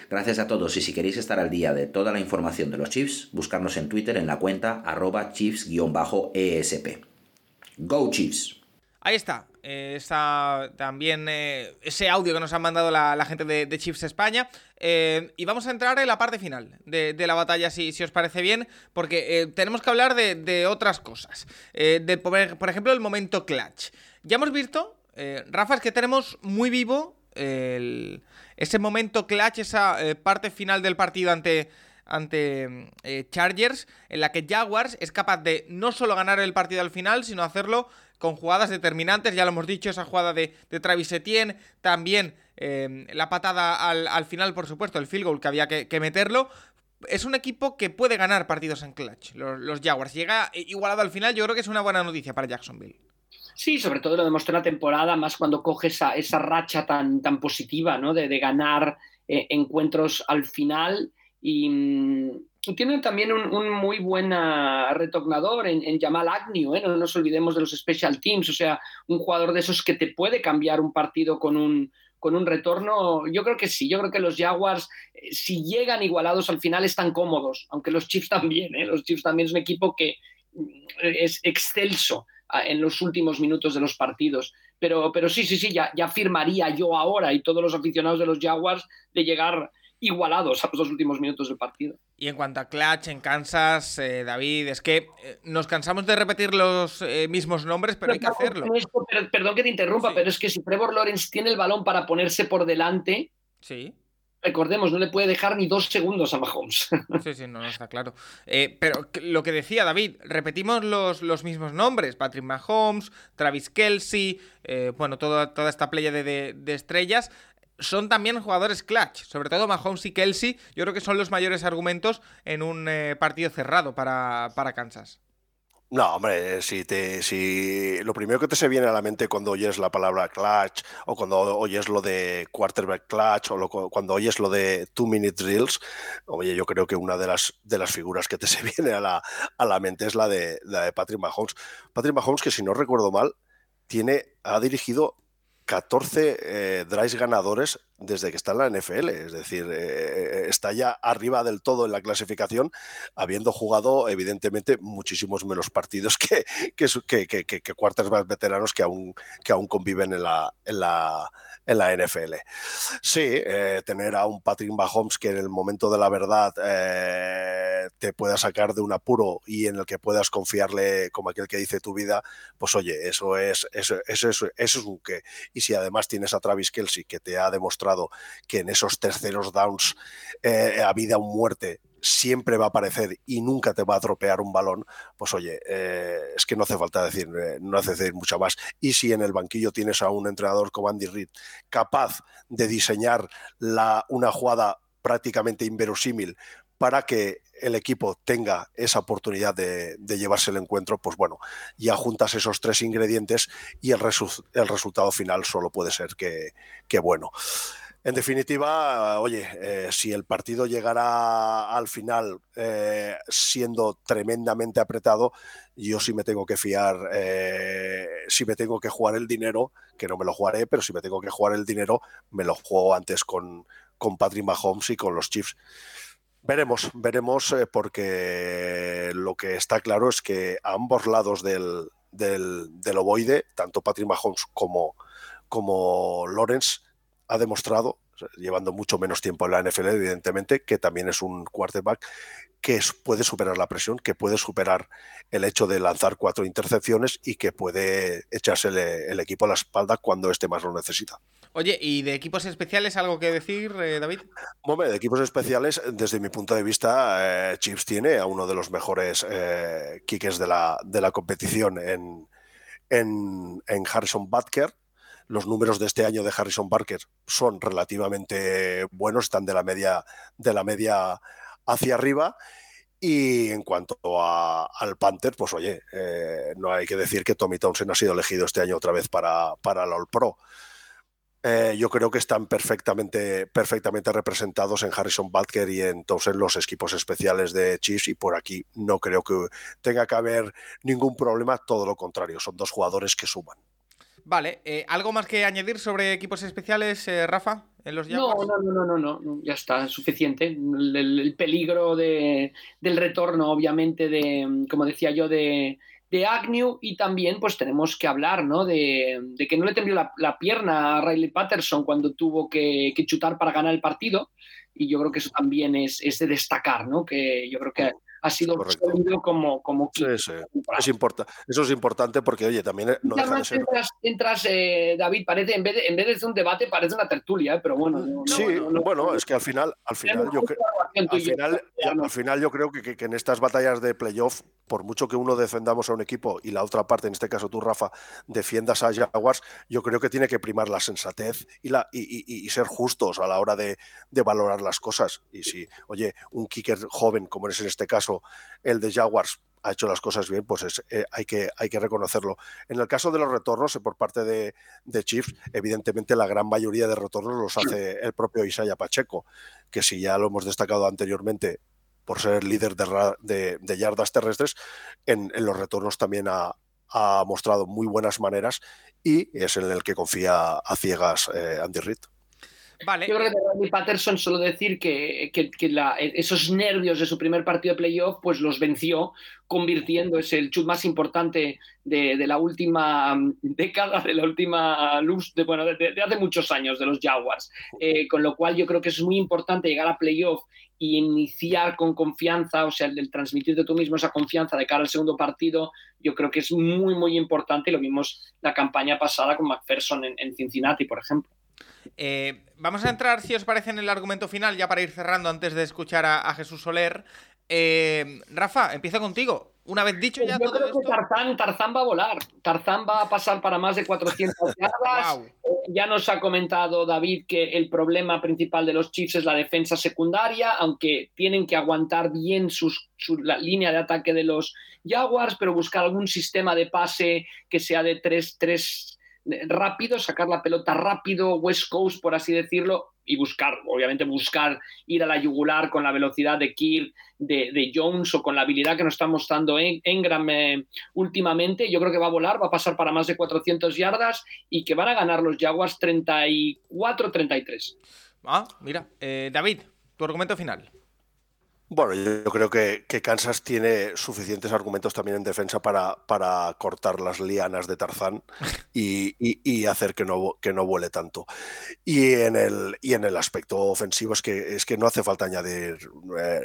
Gracias a todos y si queréis estar al día de toda la información de los Chiefs, buscarnos en Twitter en la cuenta arroba chiefs-esp. ¡Go Chiefs! Ahí está. Eh, está también eh, ese audio que nos han mandado la, la gente de, de Chiefs España. Eh, y vamos a entrar en la parte final de, de la batalla, si, si os parece bien, porque eh, tenemos que hablar de, de otras cosas. Eh, de, por, por ejemplo, el momento clutch. Ya hemos visto, eh, Rafa, es que tenemos muy vivo el, ese momento clutch, esa eh, parte final del partido ante... ante eh, Chargers, en la que Jaguars es capaz de no solo ganar el partido al final, sino hacerlo con jugadas determinantes. Ya lo hemos dicho, esa jugada de, de Travis Etienne, también eh, la patada al, al final, por supuesto, el field goal que había que, que meterlo. Es un equipo que puede ganar partidos en clutch, los, los Jaguars. Llega igualado al final, yo creo que es una buena noticia para Jacksonville. Sí, sobre todo lo demostró la temporada, más cuando coge esa, esa racha tan, tan positiva, ¿no? De, de ganar eh, encuentros al final. Y, y tiene también un, un muy buen retornador en, en Jamal Agnew, ¿eh? No nos olvidemos de los special teams, o sea, un jugador de esos que te puede cambiar un partido con un, con un retorno. Yo creo que sí, yo creo que los Jaguars, si llegan igualados al final, están cómodos, aunque los Chiefs también, ¿eh? Los Chiefs también es un equipo que es excelso en los últimos minutos de los partidos. Pero, pero sí, sí, sí, ya, ya firmaría yo ahora y todos los aficionados de los Jaguars de llegar igualados a los dos últimos minutos del partido. Y en cuanto a clutch en Kansas, eh, David, es que eh, nos cansamos de repetir los eh, mismos nombres, pero no, hay que hacerlo. Esto, pero, perdón que te interrumpa, sí. Pero es que si Trevor Lawrence tiene el balón para ponerse por delante, sí, recordemos, no le puede dejar ni dos segundos a Mahomes. Sí, sí, no, no está claro. Eh, pero lo que decía David, repetimos los, los mismos nombres, Patrick Mahomes, Travis Kelce, eh, bueno, toda, toda esta playa de, de, de estrellas. Son también jugadores clutch, sobre todo Mahomes y Kelce. Yo creo que son los mayores argumentos en un eh, partido cerrado para, para Kansas. No, hombre, si te, si lo primero que te se viene a la mente cuando oyes la palabra clutch o cuando oyes lo de quarterback clutch o lo, cuando oyes lo de two-minute drills, oye, yo creo que una de las de las figuras que te se viene a la, a la mente es la de, la de Patrick Mahomes. Patrick Mahomes, que si no recuerdo mal, tiene ha dirigido catorce eh, drives ganadores desde que está en la N F L, es decir, eh, está ya arriba del todo en la clasificación, habiendo jugado evidentemente muchísimos menos partidos que, que, que, que, que quarterbacks veteranos que aún, que aún conviven en la, en la, en la N F L. Sí, eh, tener a un Patrick Mahomes que en el momento de la verdad eh, te pueda sacar de un apuro y en el que puedas confiarle como aquel que dice tu vida, pues oye, eso es, eso, eso, eso, eso es un qué. Y si además tienes a Travis Kelce que te ha demostrado que en esos terceros downs eh, a vida o muerte siempre va a aparecer y nunca te va a tropear un balón, pues oye, eh, es que no hace falta decir, eh, no hace decir mucho más. Y si en el banquillo tienes a un entrenador como Andy Reid capaz de diseñar la, una jugada prácticamente inverosímil para que el equipo tenga esa oportunidad de, de llevarse el encuentro, pues bueno, ya juntas esos tres ingredientes y el, resu el resultado final solo puede ser que, que bueno. En definitiva, oye, eh, si el partido llegara al final eh, siendo tremendamente apretado, yo sí me tengo que fiar, eh, si me tengo que jugar el dinero, que no me lo jugaré, pero si me tengo que jugar el dinero, me lo juego antes con, con Patrick Mahomes y con los Chiefs. Veremos, veremos, eh, porque lo que está claro es que a ambos lados del, del, del ovoide, tanto Patrick Mahomes como, como Lawrence, ha demostrado, llevando mucho menos tiempo en la N F L, evidentemente, que también es un quarterback que puede superar la presión, que puede superar el hecho de lanzar cuatro intercepciones y que puede echarse el, el equipo a la espalda cuando este más lo necesita. Oye, ¿y de equipos especiales algo que decir, eh, David? Hombre, de equipos especiales, desde mi punto de vista, eh, Chiefs tiene a uno de los mejores eh, kickers de la, de la competición en, en, en Harrison Butker. Los números de este año de Harrison Butker son relativamente buenos, están de la media, de la media hacia arriba. Y en cuanto a, al Panther, pues oye, eh, no hay que decir que Tommy Townsend ha sido elegido este año otra vez para, para el All Pro. Eh, yo creo que están perfectamente, perfectamente representados en Harrison Butker y en Townsend los equipos especiales de Chiefs, y por aquí no creo que tenga que haber ningún problema, todo lo contrario, son dos jugadores que suman. Vale, eh, ¿algo más que añadir sobre equipos especiales, eh, Rafa, en los Jaguars? No, no, no, no, no, no, ya está, es suficiente. El, el peligro de, del retorno, obviamente, de, como decía yo, de, de Agnew, y también pues tenemos que hablar, ¿no?, de, de que no le tembló la, la pierna a Riley Patterson cuando tuvo que, que chutar para ganar el partido, y yo creo que eso también es, es de destacar, ¿no?, que yo creo que... ha sido sólido como, como sí, sí. Es importante. Eso es importante porque, oye, también no deja de ser... Entras, entras eh, David, parece, en vez de, en vez de ser un debate, parece una tertulia, ¿eh? Pero bueno... No, sí, no, no, bueno, no, es que al final... Al final, yo, al final, al final yo creo que, que, que en estas batallas de playoff, por mucho que uno defendamos a un equipo y la otra parte, en este caso tú, Rafa, defiendas a Jaguars, yo creo que tiene que primar la sensatez y, la, y, y, y ser justos a la hora de, de valorar las cosas. Y si, oye, un kicker joven, como es en este caso, el de Jaguars, ha hecho las cosas bien, pues es, eh, hay que, hay que reconocerlo. En el caso de los retornos por parte de, de Chiefs, evidentemente la gran mayoría de retornos los hace el propio Isiah Pacheco, que si ya lo hemos destacado anteriormente por ser líder de, de, de yardas terrestres, en, en los retornos también ha, ha mostrado muy buenas maneras y es en el que confía a ciegas eh, Andy Reid. Vale. Yo creo que de Randy Patterson solo decir que, que, que la, esos nervios de su primer partido de playoff pues los venció, convirtiendo, es el chut más importante de, de la última década, de la última luz, de, bueno, de, de hace muchos años de los Jaguars, eh, con lo cual yo creo que es muy importante llegar a playoff y iniciar con confianza, o sea, el, el transmitirte tú mismo esa confianza de cara al segundo partido, yo creo que es muy muy importante, y lo vimos la campaña pasada con McPherson en, en Cincinnati, por ejemplo. Eh, vamos a entrar, si os parece, en el argumento final, ya para ir cerrando antes de escuchar a, a Jesús Soler. eh, Rafa, empiezo contigo. Una vez dicho ya yo todo creo esto... que Tarzán, Tarzán va a volar, Tarzán va a pasar para más de cuatrocientas yardas. Wow. eh, ya nos ha comentado David que el problema principal de los Chiefs es la defensa secundaria, aunque tienen que aguantar bien sus, su, la línea de ataque de los Jaguars, pero buscar algún sistema de pase que sea de tres tres rápido, sacar la pelota rápido, West Coast, por así decirlo, y buscar, obviamente buscar ir a la yugular con la velocidad de Kirk, de, de Jones, o con la habilidad que nos está mostrando Engram eh, últimamente. Yo creo que va a volar, va a pasar para más de cuatrocientas yardas y que van a ganar los Jaguars treinta y cuatro a treinta y tres. Ah, mira, eh, David, tu argumento final. Bueno, yo creo que, que Kansas tiene suficientes argumentos también en defensa para, para cortar las lianas de Tarzán y, y, y hacer que no, que no vuele tanto. Y en el, y en el aspecto ofensivo es que, es que no hace falta añadir, eh,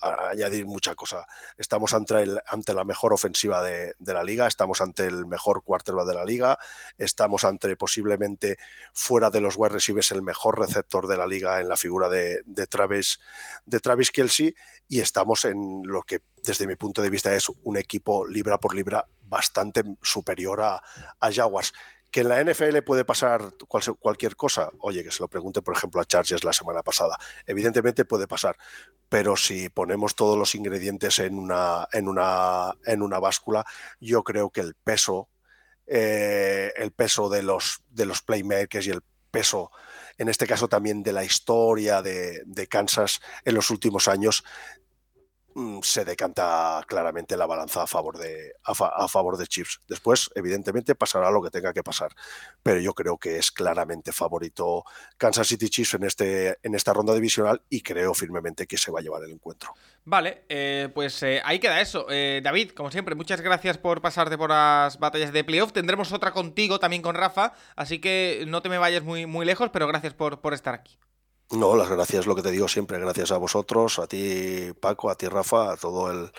añadir mucha cosa. Estamos ante, el, ante la mejor ofensiva de, de la liga, estamos ante el mejor quarterback de la liga, estamos ante posiblemente, fuera de los wide receivers, el mejor receptor de la liga en la figura de, de, Travis, de Travis Kelce, y estamos en lo que desde mi punto de vista es un equipo libra por libra bastante superior a, a Jaguars, Que en la N F L puede pasar cualquier cosa, oye, que se lo pregunte, por ejemplo, a Chargers la semana pasada. Evidentemente puede pasar, pero si ponemos todos los ingredientes en una, en una, en una báscula, yo creo que el peso, eh, el peso de los, de los playmakers y el peso, en este caso también de la historia de, de Kansas en los últimos años, se decanta claramente la balanza a favor de a, fa, a favor de Chiefs. Después, evidentemente, pasará lo que tenga que pasar, pero yo creo que es claramente favorito Kansas City Chiefs en este en esta ronda divisional y creo firmemente que se va a llevar el encuentro. Vale, eh, pues eh, ahí queda eso. Eh, David, como siempre, muchas gracias por pasarte por las batallas de playoff. Tendremos otra contigo, también con Rafa, así que no te me vayas muy, muy lejos, pero gracias por, por estar aquí. No, las gracias, lo que te digo siempre, gracias a vosotros, a ti Paco, a ti Rafa, a todo el,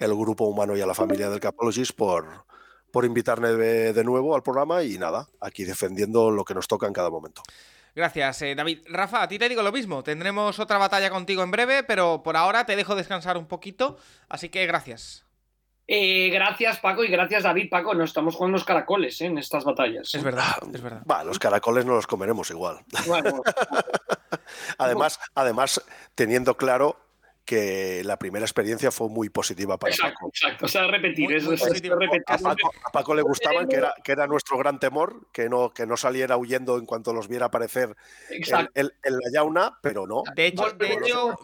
el grupo humano y a la familia del Capologist por, por invitarme de, de nuevo al programa y nada, aquí defendiendo lo que nos toca en cada momento. Gracias, eh, David. Rafa, a ti te digo lo mismo, tendremos otra batalla contigo en breve, pero por ahora te dejo descansar un poquito, así que gracias. Eh, gracias Paco y gracias David. Paco, no estamos jugando los caracoles eh, en estas batallas. Es verdad, es verdad. Bah, los caracoles no los comeremos igual. Bueno. además, además, teniendo claro que la primera experiencia fue muy positiva para exacto, Paco. Exacto, o sea, repetir. Muy, eso, muy repetir. A, Paco, a Paco le gustaban, que era, que era nuestro gran temor, que no, que no saliera huyendo en cuanto los viera aparecer en, en, en la llauna, pero no. De hecho, de hecho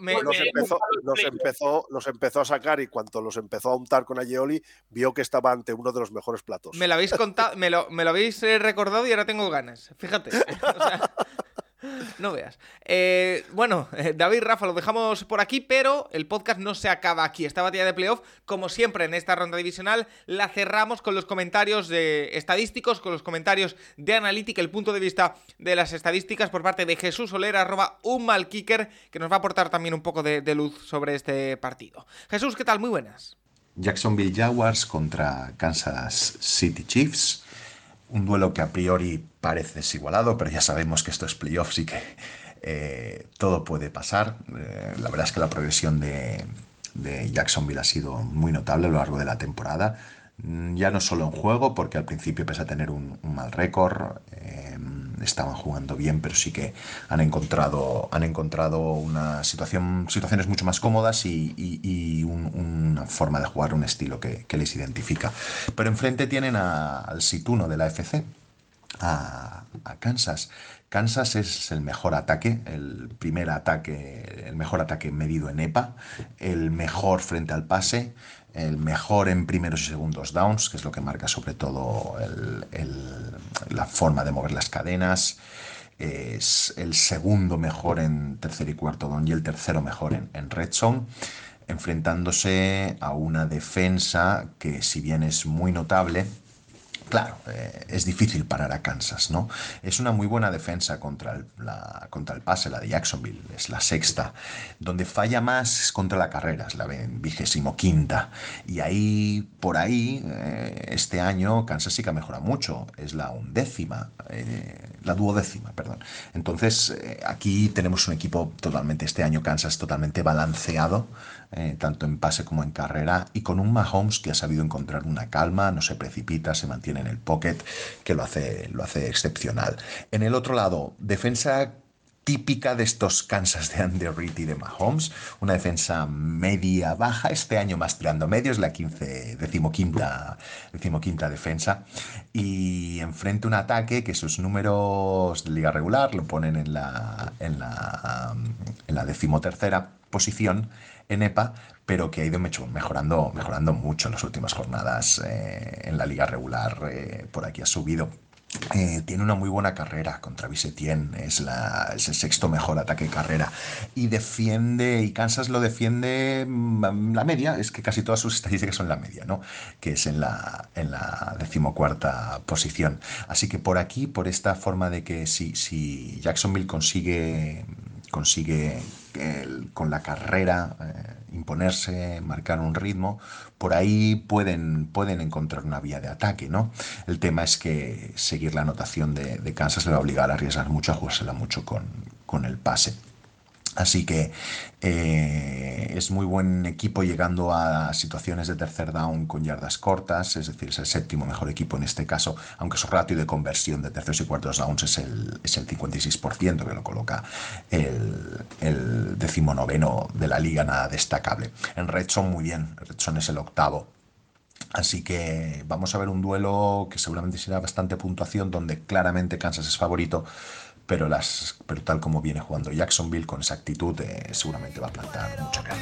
los empezó a sacar y cuando los empezó a untar con Ayeoli, vio que estaba ante uno de los mejores platos. Me lo habéis contado, me, lo, me lo habéis recordado y ahora tengo ganas. Fíjate. O sea... No veas. Eh, bueno, David, Rafa, lo dejamos por aquí, pero el podcast no se acaba aquí. Esta batalla de playoff, como siempre en esta ronda divisional, la cerramos con los comentarios de estadísticos, con los comentarios de analítica, el punto de vista de las estadísticas por parte de Jesús Soler, arroba un mal kicker, que nos va a aportar también un poco de, de luz sobre este partido. Jesús, ¿qué tal? Muy buenas. Jacksonville Jaguars contra Kansas City Chiefs. Un duelo que a priori parece desigualado, pero ya sabemos que esto es playoffs y que eh, todo puede pasar. Eh, la verdad es que la progresión de, de Jacksonville ha sido muy notable a lo largo de la temporada. Ya no solo en juego, porque al principio pese a tener un, un mal récord, eh, estaban jugando bien, pero sí que han encontrado, han encontrado una situación, situaciones mucho más cómodas y, y, y un, una forma de jugar, un estilo que, que les identifica. Pero enfrente tienen a, al Situno de la A F C, a, a Kansas. Kansas es el mejor ataque, el primer ataque, el mejor ataque medido en E P A, el mejor frente al pase, el mejor en primeros y segundos downs, que es lo que marca sobre todo el, el, la forma de mover las cadenas, es el segundo mejor en tercer y cuarto down y el tercero mejor en, en red zone, enfrentándose a una defensa que, si bien es muy notable, claro, eh, es difícil parar a Kansas, ¿no? Es una muy buena defensa contra el, la, contra el pase, la de Jacksonville, es la sexta. Donde falla más es contra la carrera, es la vigésimo quinta. Y ahí, por ahí, eh, este año Kansas sí que ha mejorado mucho, es la undécima, eh, la duodécima, perdón. Entonces, eh, aquí tenemos un equipo totalmente, este año Kansas totalmente balanceado, eh, tanto en pase como en carrera, y con un Mahomes que ha sabido encontrar una calma, no se precipita, se mantiene en el pocket, que lo hace, lo hace excepcional. En el otro lado, defensa típica de estos Kansas de Andy Reid y de Mahomes, una defensa media-baja, este año más tirando medios, la quince, decimoquinta, decimoquinta defensa, y enfrente un ataque que sus números de liga regular lo ponen en la, en la, en la decimotercera posición en E P A, pero que ha ido mejorando, mejorando mucho en las últimas jornadas eh, en la liga regular, eh, por aquí ha subido. Eh, tiene una muy buena carrera con Travis Etienne, es, la, es el sexto mejor ataque de carrera y defiende, y Kansas lo defiende la media, es que casi todas sus estadísticas son la media, ¿no? Que es en la, en la decimocuarta posición, así que por aquí, por esta forma de que si, si Jacksonville consigue consigue el, con la carrera eh, imponerse, marcar un ritmo, por ahí pueden, pueden encontrar una vía de ataque, ¿no? El tema es que seguir la anotación de, de Kansas le va a obligar a arriesgar mucho, a jugársela mucho con, con el pase. Así que eh, es muy buen equipo llegando a situaciones de tercer down con yardas cortas, es decir, es el séptimo mejor equipo en este caso, aunque su ratio de conversión de terceros y cuartos downs es el, es el cincuenta y seis por ciento, que lo coloca el, el decimonoveno de la liga, nada destacable. En red zone muy bien, red zone es el octavo. Así que vamos a ver un duelo que seguramente será bastante puntuación, donde claramente Kansas es favorito, pero las pero tal como viene jugando Jacksonville con esa actitud, eh, seguramente va a plantar mucha guerra.